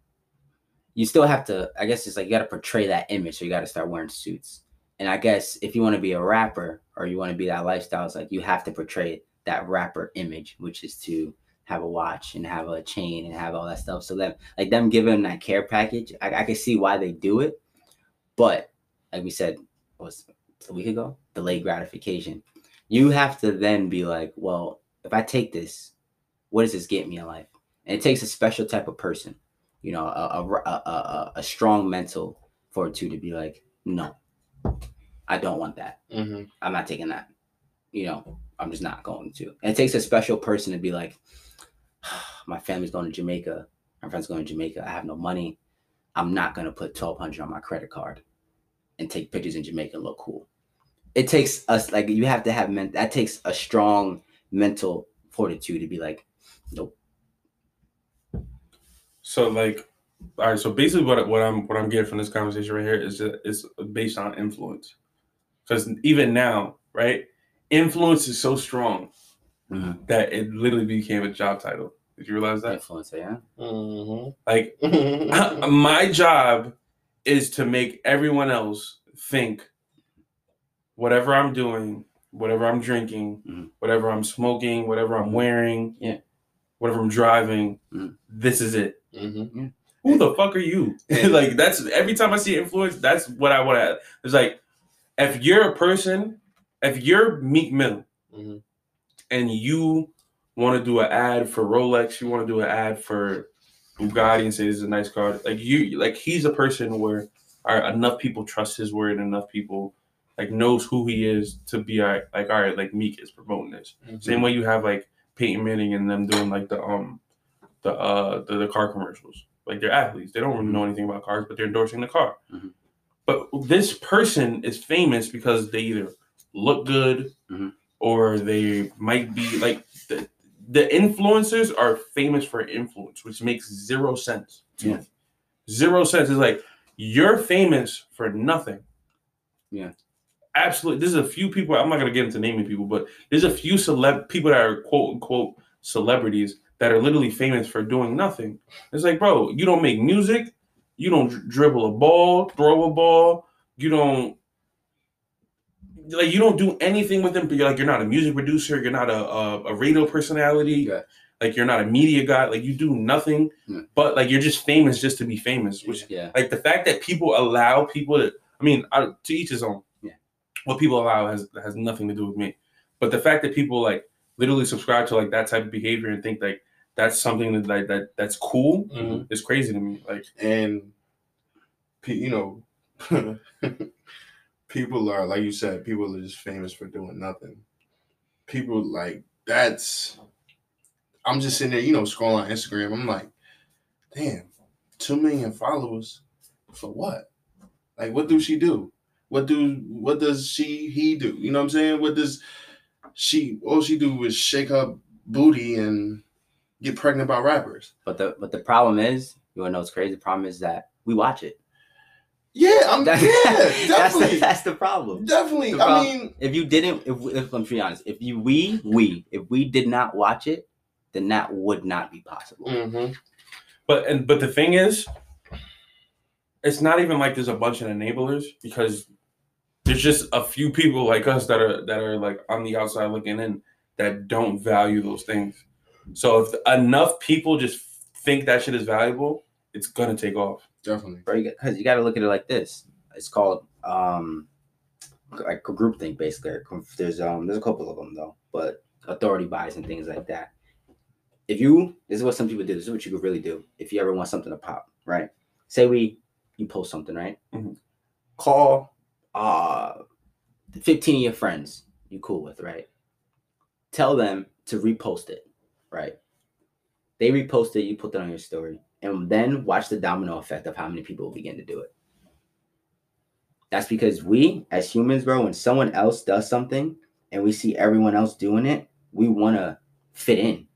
you still have to, I guess it's like you got to portray that image. So you got to start wearing suits. And I guess if you want to be a rapper or you want to be that lifestyle, it's like you have to portray that rapper image, which is to have a watch and have a chain and have all that stuff. So that, like, them giving that care package, I can see why they do it. But like we said, was a week ago, delayed gratification. You have to then be like, well, if I take this, what does this get me in life? And it takes a special type of person, you know, a strong mental fortitude to be like, no, I don't want that. Mm-hmm. I'm not taking that. You know, I'm just not going to. And it takes a special person to be like, my family's going to Jamaica. My friend's going to Jamaica. I have no money. I'm not going to put $1,200 on my credit card and take pictures in Jamaica and look cool. It takes us, like, you have to have that takes a strong mental fortitude to be like, nope. So, like, all right. So basically, what I'm getting from this conversation right here is that it's based on influence, because even now, right, influence is so strong that it literally became a job title. Did you realize that? Influencer, yeah. Mm-hmm. Like, my job is to make everyone else think whatever I'm doing, whatever I'm drinking, whatever I'm smoking, whatever I'm wearing, whatever I'm driving, this is it. Mm-hmm. Yeah. Who the fuck are you? Like, that's every time I see influence, that's what I want to. It's like, if you're a person, if you're Meek Mill and you want to do an ad for Rolex, you want to do an ad for Bugatti and say this is a nice car, like, you, like, he's a person where enough people trust his word and enough people, like, knows who he is to be like, all right, like, Meek is promoting this. Mm-hmm. Same way you have, like, Peyton Manning and them doing, like, the car commercials. Like, they're athletes. They don't really know anything about cars, but they're endorsing the car. Mm-hmm. But this person is famous because they either look good or they might be, like, the influencers are famous for influence, which makes zero sense to me. 0 sense. It's like, you're famous for nothing. Yeah. Absolutely. There's a few people, I'm not going to get into naming people, but there's a few people that are quote unquote celebrities that are literally famous for doing nothing. It's like, bro, you don't make music. You don't dribble a ball, throw a ball. You don't, like, you don't do anything with them. But you're, like, you're not a music producer. You're not a radio personality. Yeah. Like, you're not a media guy. Like, you do nothing, but, like, you're just famous just to be famous. Which, like, the fact that people allow people to, I mean, to each his own. What people allow has nothing to do with me. But the fact that people, like, literally subscribe to, like, that type of behavior and think, like, that's something that, like, that's cool is crazy to me. Like, and, you know, people are, like you said, people are just famous for doing nothing. People, like, that's, I'm just sitting there, you know, scrolling on Instagram. I'm like, damn, 2 million followers for what? Like, what does she do? What does he do? You know what I'm saying? All she do is shake her booty and get pregnant by rappers. But the problem is, you wanna know what's crazy? The problem is that we watch it. Yeah, definitely. That's the problem. Definitely. The problem, I mean, if I'm being honest, if we did not watch it, then that would not be possible. Mm-hmm. But the thing is, it's not even like there's a bunch of enablers, because there's just a few people like us that are like on the outside looking in that don't value those things. So if enough people just think that shit is valuable, it's gonna take off. Definitely, because you got to look at it like this. It's called like groupthink, basically. There's a couple of them though, but authority bias and things like that. This is what some people do. This is what you could really do if you ever want something to pop, right? Say you post something, right? Mm-hmm. Call 15 of your friends you cool with, right? Tell them to repost it, right? They repost it, you put that on your story, and then watch the domino effect of how many people begin to do it. That's because we, as humans, bro, when someone else does something and we see everyone else doing it, we want to fit in.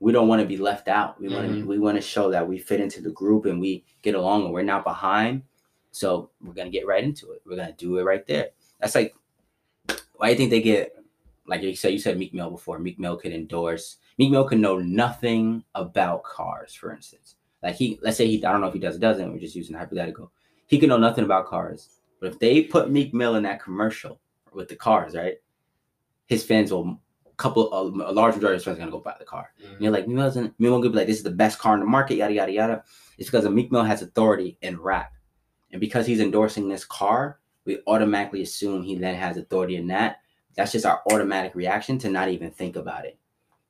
We don't want to be left out. We want to show that we fit into the group and we get along and we're not behind. So we're going to get right into it. We're going to do it right there. That's like, why do you think they get Like you said Meek Mill before. Meek Mill could endorse. Meek Mill could know nothing about cars, for instance. Like let's say I don't know if he does or doesn't. We're just using hypothetical. He could know nothing about cars. But if they put Meek Mill in that commercial with the cars, right? His fans will a large majority of his fans are gonna go buy the car. Mm-hmm. And you're like, Meek Mill could be like, this is the best car in the market, yada yada yada. It's because Meek Mill has authority in rap, and because he's endorsing this car, we automatically assume he then has authority in that. That's just our automatic reaction to not even think about it.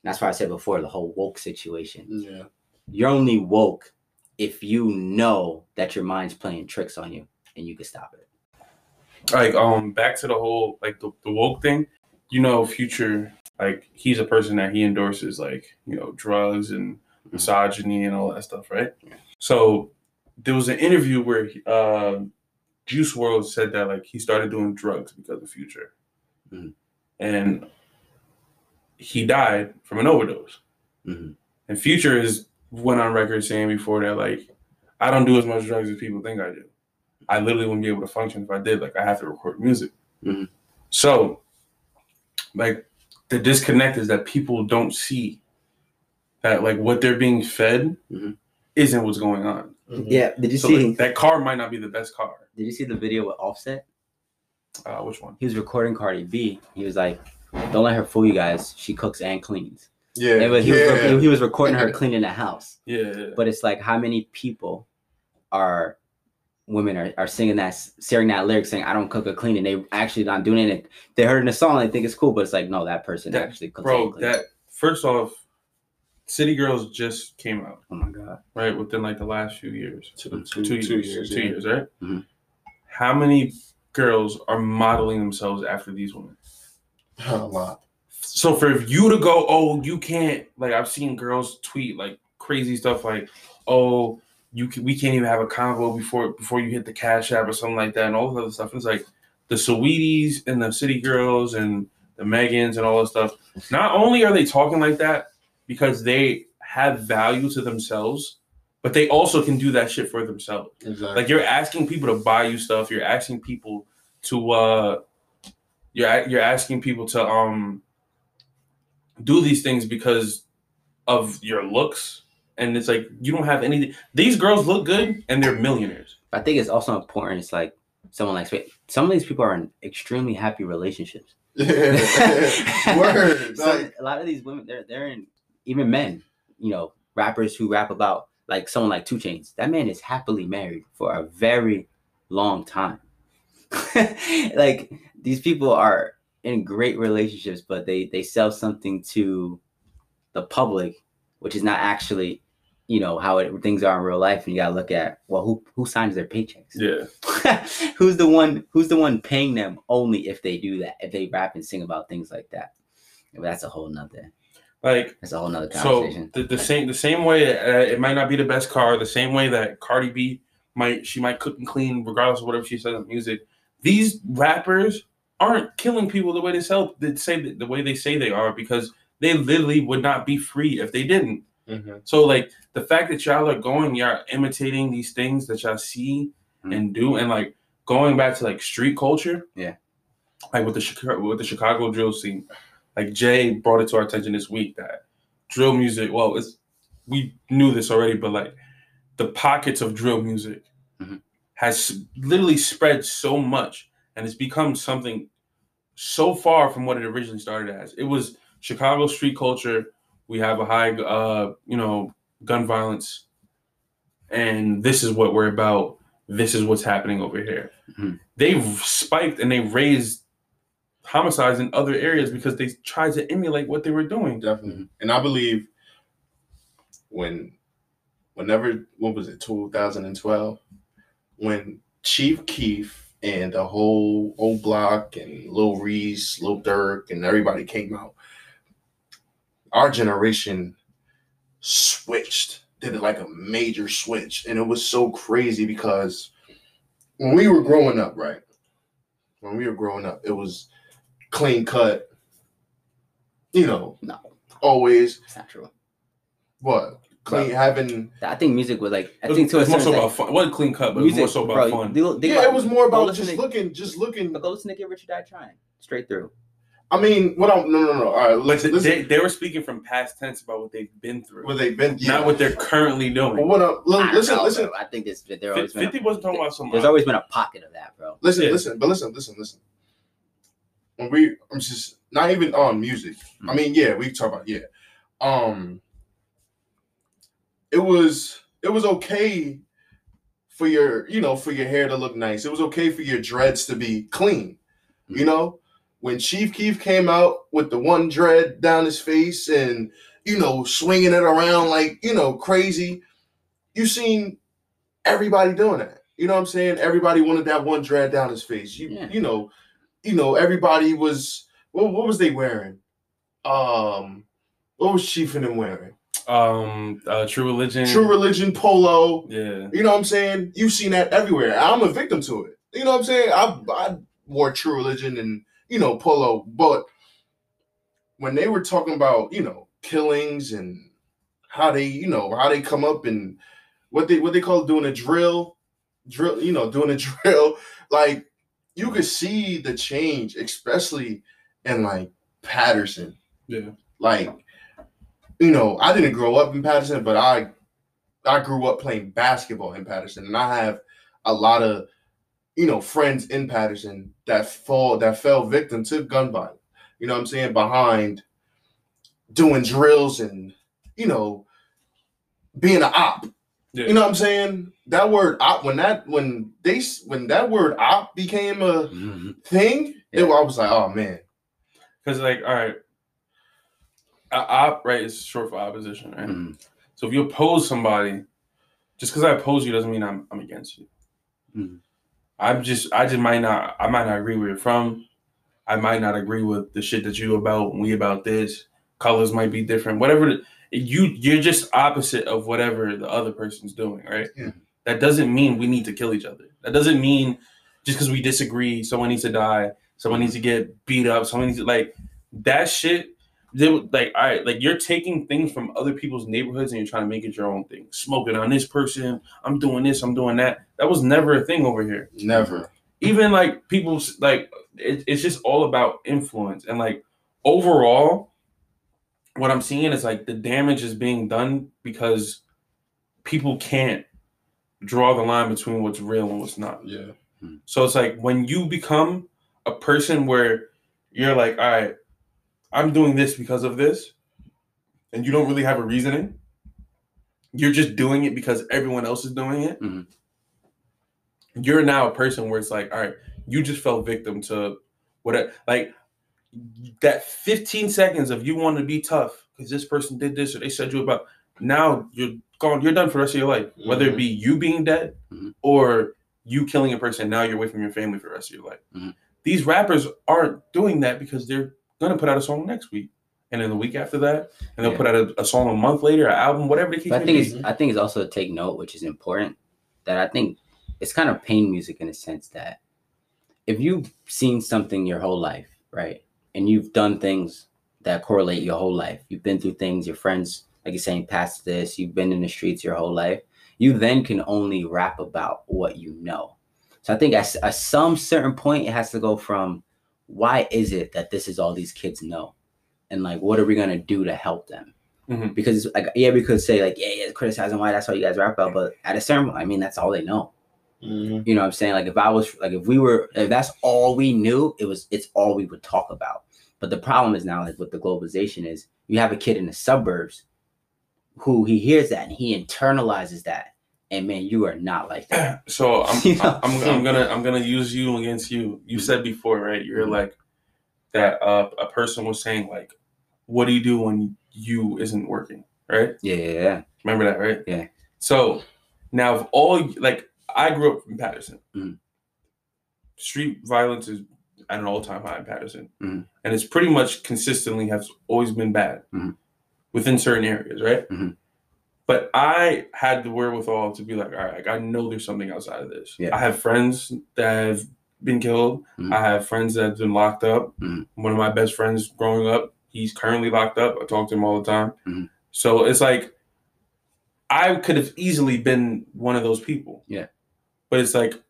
And that's why I said before, the whole woke situation. Yeah. You're only woke if you know that your mind's playing tricks on you and you can stop it. Like, back to the whole, like, the woke thing. You know, Future, like, he's a person that he endorses, like, you know, drugs and misogyny and all that stuff, right? Yeah. So there was an interview where Juice WRLD said that, like, he started doing drugs because of Future. Mm-hmm. And he died from an overdose. Mm-hmm. And Future went on record saying before that, like, I don't do as much drugs as people think I do. I literally wouldn't be able to function if I did. Like, I have to record music. Mm-hmm. So, like, the disconnect is that people don't see that, like, what they're being fed isn't what's going on. Mm-hmm. Yeah. Did you see? Like, that car might not be the best car. Did you see the video with Offset? Which one? He was recording Cardi B. He was like, don't let her fool you guys. She cooks and cleans. Yeah. He was recording her cleaning the house. Yeah. But it's like, how many people women are singing that, sharing that lyric saying, I don't cook or clean, and they actually not doing it. They heard it in a song and they think it's cool, but it's like, no, that person actually cooks and cleans. That, first off, City Girls just came out. Oh my God. Right? Within like the last few years. Two years, right? Mm-hmm. How many girls are modeling themselves after these women? A lot. So for you to go, oh, you can't, like, I've seen girls tweet like crazy stuff like, oh, we can't even have a convo before you hit the Cash App or something like that and all this other stuff. It's like the Saweeties and the City Girls and the Megans and all this stuff. Not only are they talking like that because they have value to themselves, but they also can do that shit for themselves. Exactly. Like, you're asking people to buy you stuff. You're asking people to you're asking people to do these things because of your looks, and it's like you don't have anything. These girls look good, and they're millionaires. I think it's also important. It's like some of these people are in extremely happy relationships. Yeah. Word. So like, a lot of these women, they're in, even men. You know, rappers who rap about. Like someone like 2 Chainz, that man is happily married for a very long time. Like, these people are in great relationships, but they sell something to the public, which is not actually, you know, how things are in real life. And you gotta look at, well, who signs their paychecks? Yeah, who's the one paying them? Only if they do that, if they rap and sing about things like that. But that's a whole nother. Like, that's a whole nother conversation. So the same way it might not be the best car, the same way that Cardi B might cook and clean regardless of whatever she says in music. These rappers aren't killing people the way they say they are, because they literally would not be free if they didn't. Mm-hmm. So like the fact that y'all are imitating these things that y'all see and do, and like going back to like street culture, yeah, like with the Chicago drill scene. Like, Jay brought it to our attention this week that drill music, well, we knew this already, but, like, the pockets of drill music has literally spread so much, and it's become something so far from what it originally started as. It was Chicago street culture. We have a high, gun violence, and this is what we're about. This is what's happening over here. Mm-hmm. They've spiked and they raised homicides in other areas because they tried to emulate what they were doing. Definitely. And I believe what was it, 2012, when Chief Keef and the whole Old Block and Lil Reese, Lil Durk, and everybody came out, our generation switched, did it like a major switch. And it was so crazy because when we were growing up, it was clean cut, you know. No, always. It's not true. What clean bro, having? I think music was like. It was more so about fun. It was more about just looking. But go listen to Get Rich or Die Trying. Straight through. I mean, what I'm All right, listen. They were speaking from past tense about what they've been through. What they've been, not what they're currently doing. But what listen. I think this. There always 50 been a, wasn't talking about something. There's always been a pocket of that, bro. Listen. When we, I'm just not even on music. Mm-hmm. I mean, yeah, we talk about It was okay for your, you know, for your hair to look nice. It was okay for your dreads to be clean, mm-hmm. you know. When Chief Keef came out with the one dread down his face and, you know, swinging it around like, you know, crazy, you seen everybody doing that. You know what I'm saying? Everybody wanted that one dread down his face. You know, everybody was, what was they wearing? What was Chief and them wearing? True Religion, polo. Yeah. You know what I'm saying? You've seen that everywhere. I'm a victim to it. You know what I'm saying? I wore True Religion and, you know, polo, but when they were talking about, you know, killings and how they come up and what they call doing a drill, you know, doing a drill, like you could see the change, especially in like Patterson. Yeah. Like, you know, I didn't grow up in Patterson, but I grew up playing basketball in Patterson, and I have a lot of, you know, friends in Patterson that fell victim to gun violence. You know what I'm saying? Behind doing drills and, you know, being an op. Yeah. You know what I'm saying? That word op, when that word op became a mm-hmm. thing, yeah. I was like, oh man. Because like, all right, op, right, is short for opposition, right? Mm-hmm. So if you oppose somebody, just because I oppose you doesn't mean I'm against you. Mm-hmm. I might not agree where you're from. I might not agree with the shit that you about, we about this. Colors might be different. Whatever, you're just opposite of whatever the other person's doing, right? Yeah. That doesn't mean we need to kill each other. That doesn't mean just because we disagree, someone needs to die, someone needs to get beat up, someone needs to, like, that shit. They would, like, all right, like, you're taking things from other people's neighborhoods and you're trying to make it your own thing. Smoking on this person, I'm doing this, I'm doing that. That was never a thing over here. Never. Even, like, people, like, it's just all about influence. And, like, overall, what I'm seeing is, like, the damage is being done because people can't draw the line between what's real and what's not. Yeah. So it's, like, when you become a person where you're, like, all right, I'm doing this because of this, and you don't really have a reasoning. You're just doing it because everyone else is doing it. Mm-hmm. You're now a person where it's like, all right, you just fell victim to whatever. Like that 15 seconds of you wanting to be tough because this person did this or they said you about. Now you're gone. You're done for the rest of your life, mm-hmm. whether it be you being dead mm-hmm. or you killing a person. Now you're away from your family for the rest of your life. Mm-hmm. These rappers aren't doing that because they're going to put out a song next week, and then the week after that, and they'll put out a song a month later, an album, whatever. I think it's also to take note, which is important, that I think it's kind of pain music in a sense that if you've seen something your whole life, right, and you've done things that correlate your whole life, you've been through things, your friends, like you're saying, past this, you've been in the streets your whole life, you then can only rap about what you know. So I think at some certain point, it has to go from, why is it that this is all these kids know? And like, what are we going to do to help them? Mm-hmm. Because like, yeah, we could say like, yeah, criticizing why that's all you guys rap about. But at a certain point, I mean, that's all they know. Mm-hmm. You know what I'm saying? Like if that's all we knew, it's all we would talk about. But the problem is now, like with the globalization, is you have a kid in the suburbs who he hears that and he internalizes that. And man, you are not like that. So I'm gonna use you against you. You said before, right? You're mm-hmm. like that. A person was saying like, "What do you do when you isn't working?" Right? Yeah. Remember that, right? Yeah. So now, if all like I grew up in Patterson. Mm-hmm. Street violence is at an all-time high in Patterson, mm-hmm. and it's pretty much consistently has always been bad mm-hmm. within certain areas, right? Mm-hmm. But I had the wherewithal to be like, all right, like, I know there's something outside of this. Yeah. I have friends that have been killed. Mm-hmm. I have friends that have been locked up. Mm-hmm. One of my best friends growing up, he's currently locked up. I talk to him all the time. Mm-hmm. So it's like, I could have easily been one of those people. Yeah. But it's like,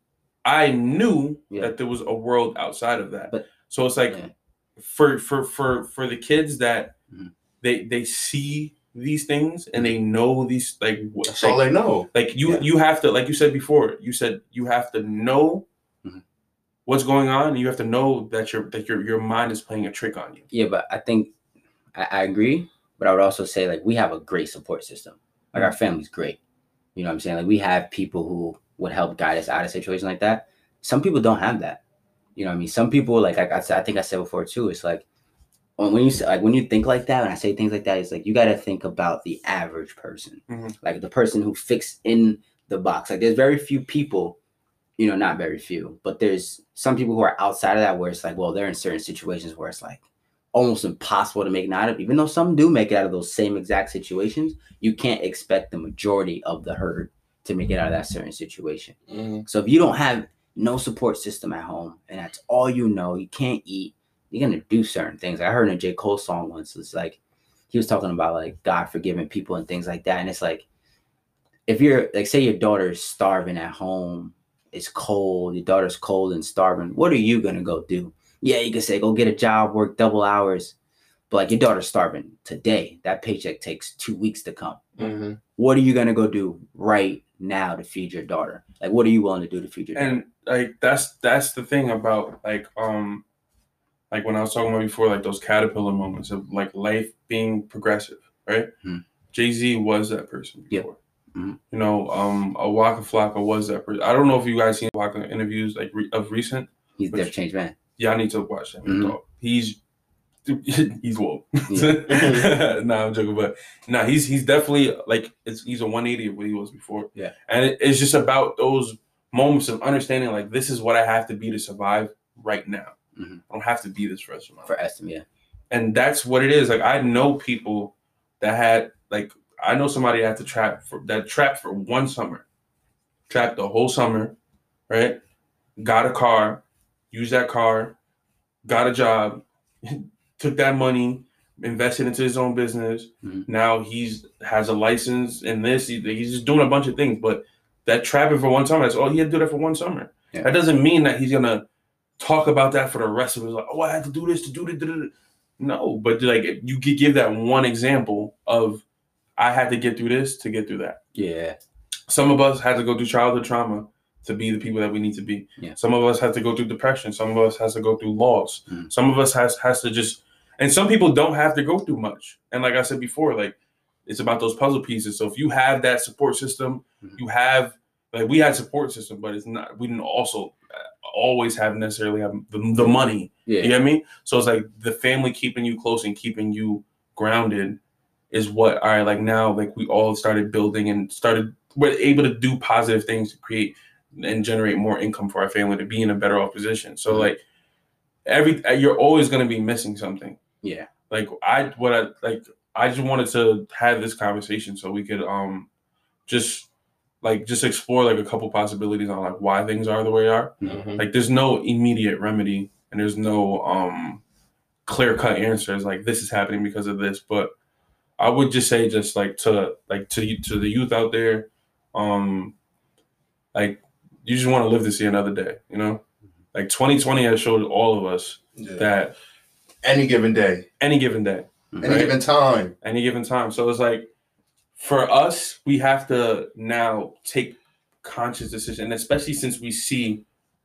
I knew that there was a world outside of that. But, so it's like, for the kids that they see these things and they know these, like, that's all they know. Like you have to, like you said before, you said you have to know what's going on, and you have to know that your mind is playing a trick on you. Yeah, but I think I agree, but I would also say, like, we have a great support system. Like, our family's great. You know what I'm saying? Like, we have people who would help guide us out of situations like that. Some people don't have that. You know what I mean? Some people, like I think I said before too, it's like, when you think like that, when I say things like that, it's like you got to think about the average person, like the person who fits in the box. Like, there's very few people, you know, not very few, but there's some people who are outside of that, where it's like, well, they're in certain situations where it's like almost impossible to make it out of. Even though some do make it out of those same exact situations, you can't expect the majority of the herd to make it out of that certain situation. So if you don't have no support system at home and that's all you know, you can't eat, you're going to do certain things. I heard in a J. Cole song once, it's like, he was talking about, like, God forgiving people and things like that. And it's like, if you're, like, say your daughter's starving at home, it's cold, your daughter's cold and starving, what are you going to go do? Yeah, you can say, go get a job, work double hours. But, like, your daughter's starving today. That paycheck takes 2 weeks to come. What are you going to go do right now to feed your daughter? Like, what are you willing to do to feed your daughter? And, like, that's the thing about, like, like when I was talking about before, like those caterpillar moments of, like, life being progressive, right? Jay-Z was that person before. You know, Waka Flocka was that person. I don't know if you guys seen Waka interviews, like, of recent. He's a changed man. Yeah, I need to watch that. He's woke. Nah, I'm joking, but nah, he's definitely, like, he's a 180 of what he was before. Yeah, and it's just about those moments of understanding, like, this is what I have to be to survive right now. I don't have to be this restaurant. For Estim, yeah. And that's what it is. Like, I know people that had, like, I know somebody that had to trap for one summer. Trapped the whole summer, right? Got a car, used that car, got a job, took that money, invested into his own business. Now has a license in this. He's just doing a bunch of things. But that trapping for one summer, that's all he had to do that for one summer. Yeah. That doesn't mean that he's going to talk about that for the rest of it. Like, oh, I had to do this to do that. No, but, like, you could give that one example of, I had to get through this to get through that. Yeah. Some of us had to go through childhood trauma to be the people that we need to be. Yeah. Some of us had to go through depression. Some of us has to go through loss. Some of us has to just, and some people don't have to go through much. And like I said before, like, it's about those puzzle pieces. So if you have that support system, you have, like, we had support system, but it's not, we didn't also always have necessarily have the money. Yeah. You know what I mean? So it's like the family keeping you close and keeping you grounded is what, all right, like, now, like, we all started building and we're able to do positive things to create and generate more income for our family to be in a better off position. So like you're always going to be missing something. Yeah. Like I just wanted to have this conversation so we could just explore, like, a couple possibilities on, like, why things are the way they are. Like, there's no immediate remedy and there's no clear-cut answers, like, this is happening because of this. But I would just say, just, like, to the youth out there, like, you just want to live to see another day, you know? Like, 2020 has showed all of us that any given day, any given time, So it's like, for us, we have to now take conscious decision, and especially since we see,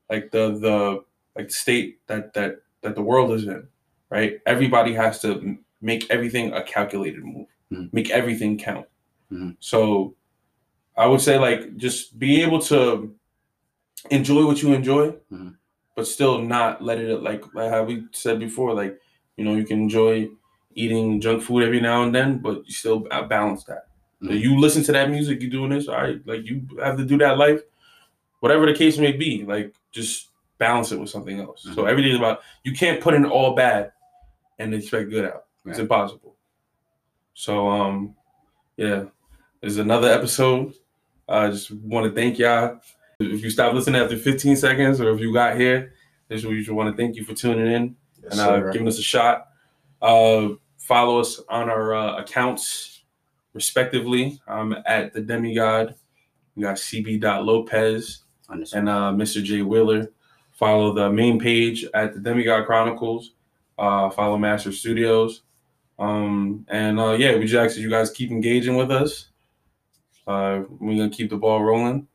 like, the state that the world is in, right? Everybody has to make everything a calculated move, make everything count. So I would say, like, just be able to enjoy what you enjoy, but still not let it, like how we said before, like, you know, you can enjoy eating junk food every now and then, but you still balance that. You listen to that music, you doing this, all right, like, you have to do that life, whatever the case may be, like, just balance it with something else. So everything is about, you can't put in all bad and expect good out. Right. It's impossible. So, yeah, there's another episode. I just want to thank y'all. If you stopped listening after 15 seconds or if you got here, this we just want to thank you for tuning in giving us a shot. Follow us on our accounts. Respectively, I'm at the Demigod. You got CB.Lopez and Mr. J. Wheeler. Follow the main page at the Demigod Chronicles. Follow Master Studios. We just ask that you guys keep engaging with us. We're going to keep the ball rolling.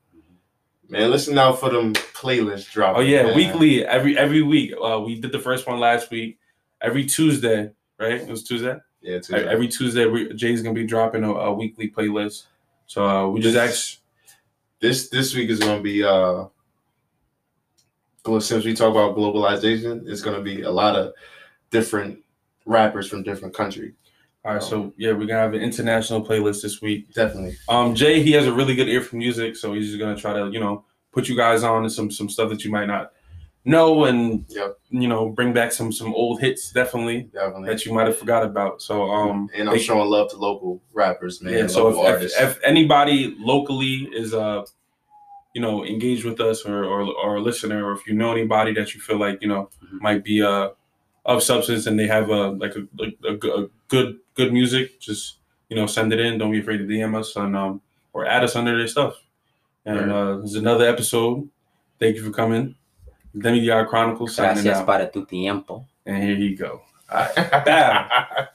Man, listen out for them playlist drops. Oh, yeah, man. Weekly, every week. We did the first one last week. Every Tuesday, right? It was Tuesday? Yeah, Tuesday. Every Tuesday, Jay's going to be dropping a weekly playlist. So we just ask. This week is going to be, since we talk about globalization, it's going to be a lot of different rappers from different countries. All right, we're going to have an international playlist this week. Definitely. Jay, he has a really good ear for music, so he's just going to try to, put you guys on to some stuff that you might not know and, bring back some old hits, definitely, that you might have forgot about. So, and I'm showing love to local rappers, man. Yeah, so if anybody locally is, engaged with us or a listener, or if you know anybody that you feel like, might be, of substance and they have a good music, just send it in. Don't be afraid to DM us and or add us under their stuff. And there's another episode. Thank you for coming. Demigod Chronicles signing out. Gracias para tu tiempo. And here you go. All right.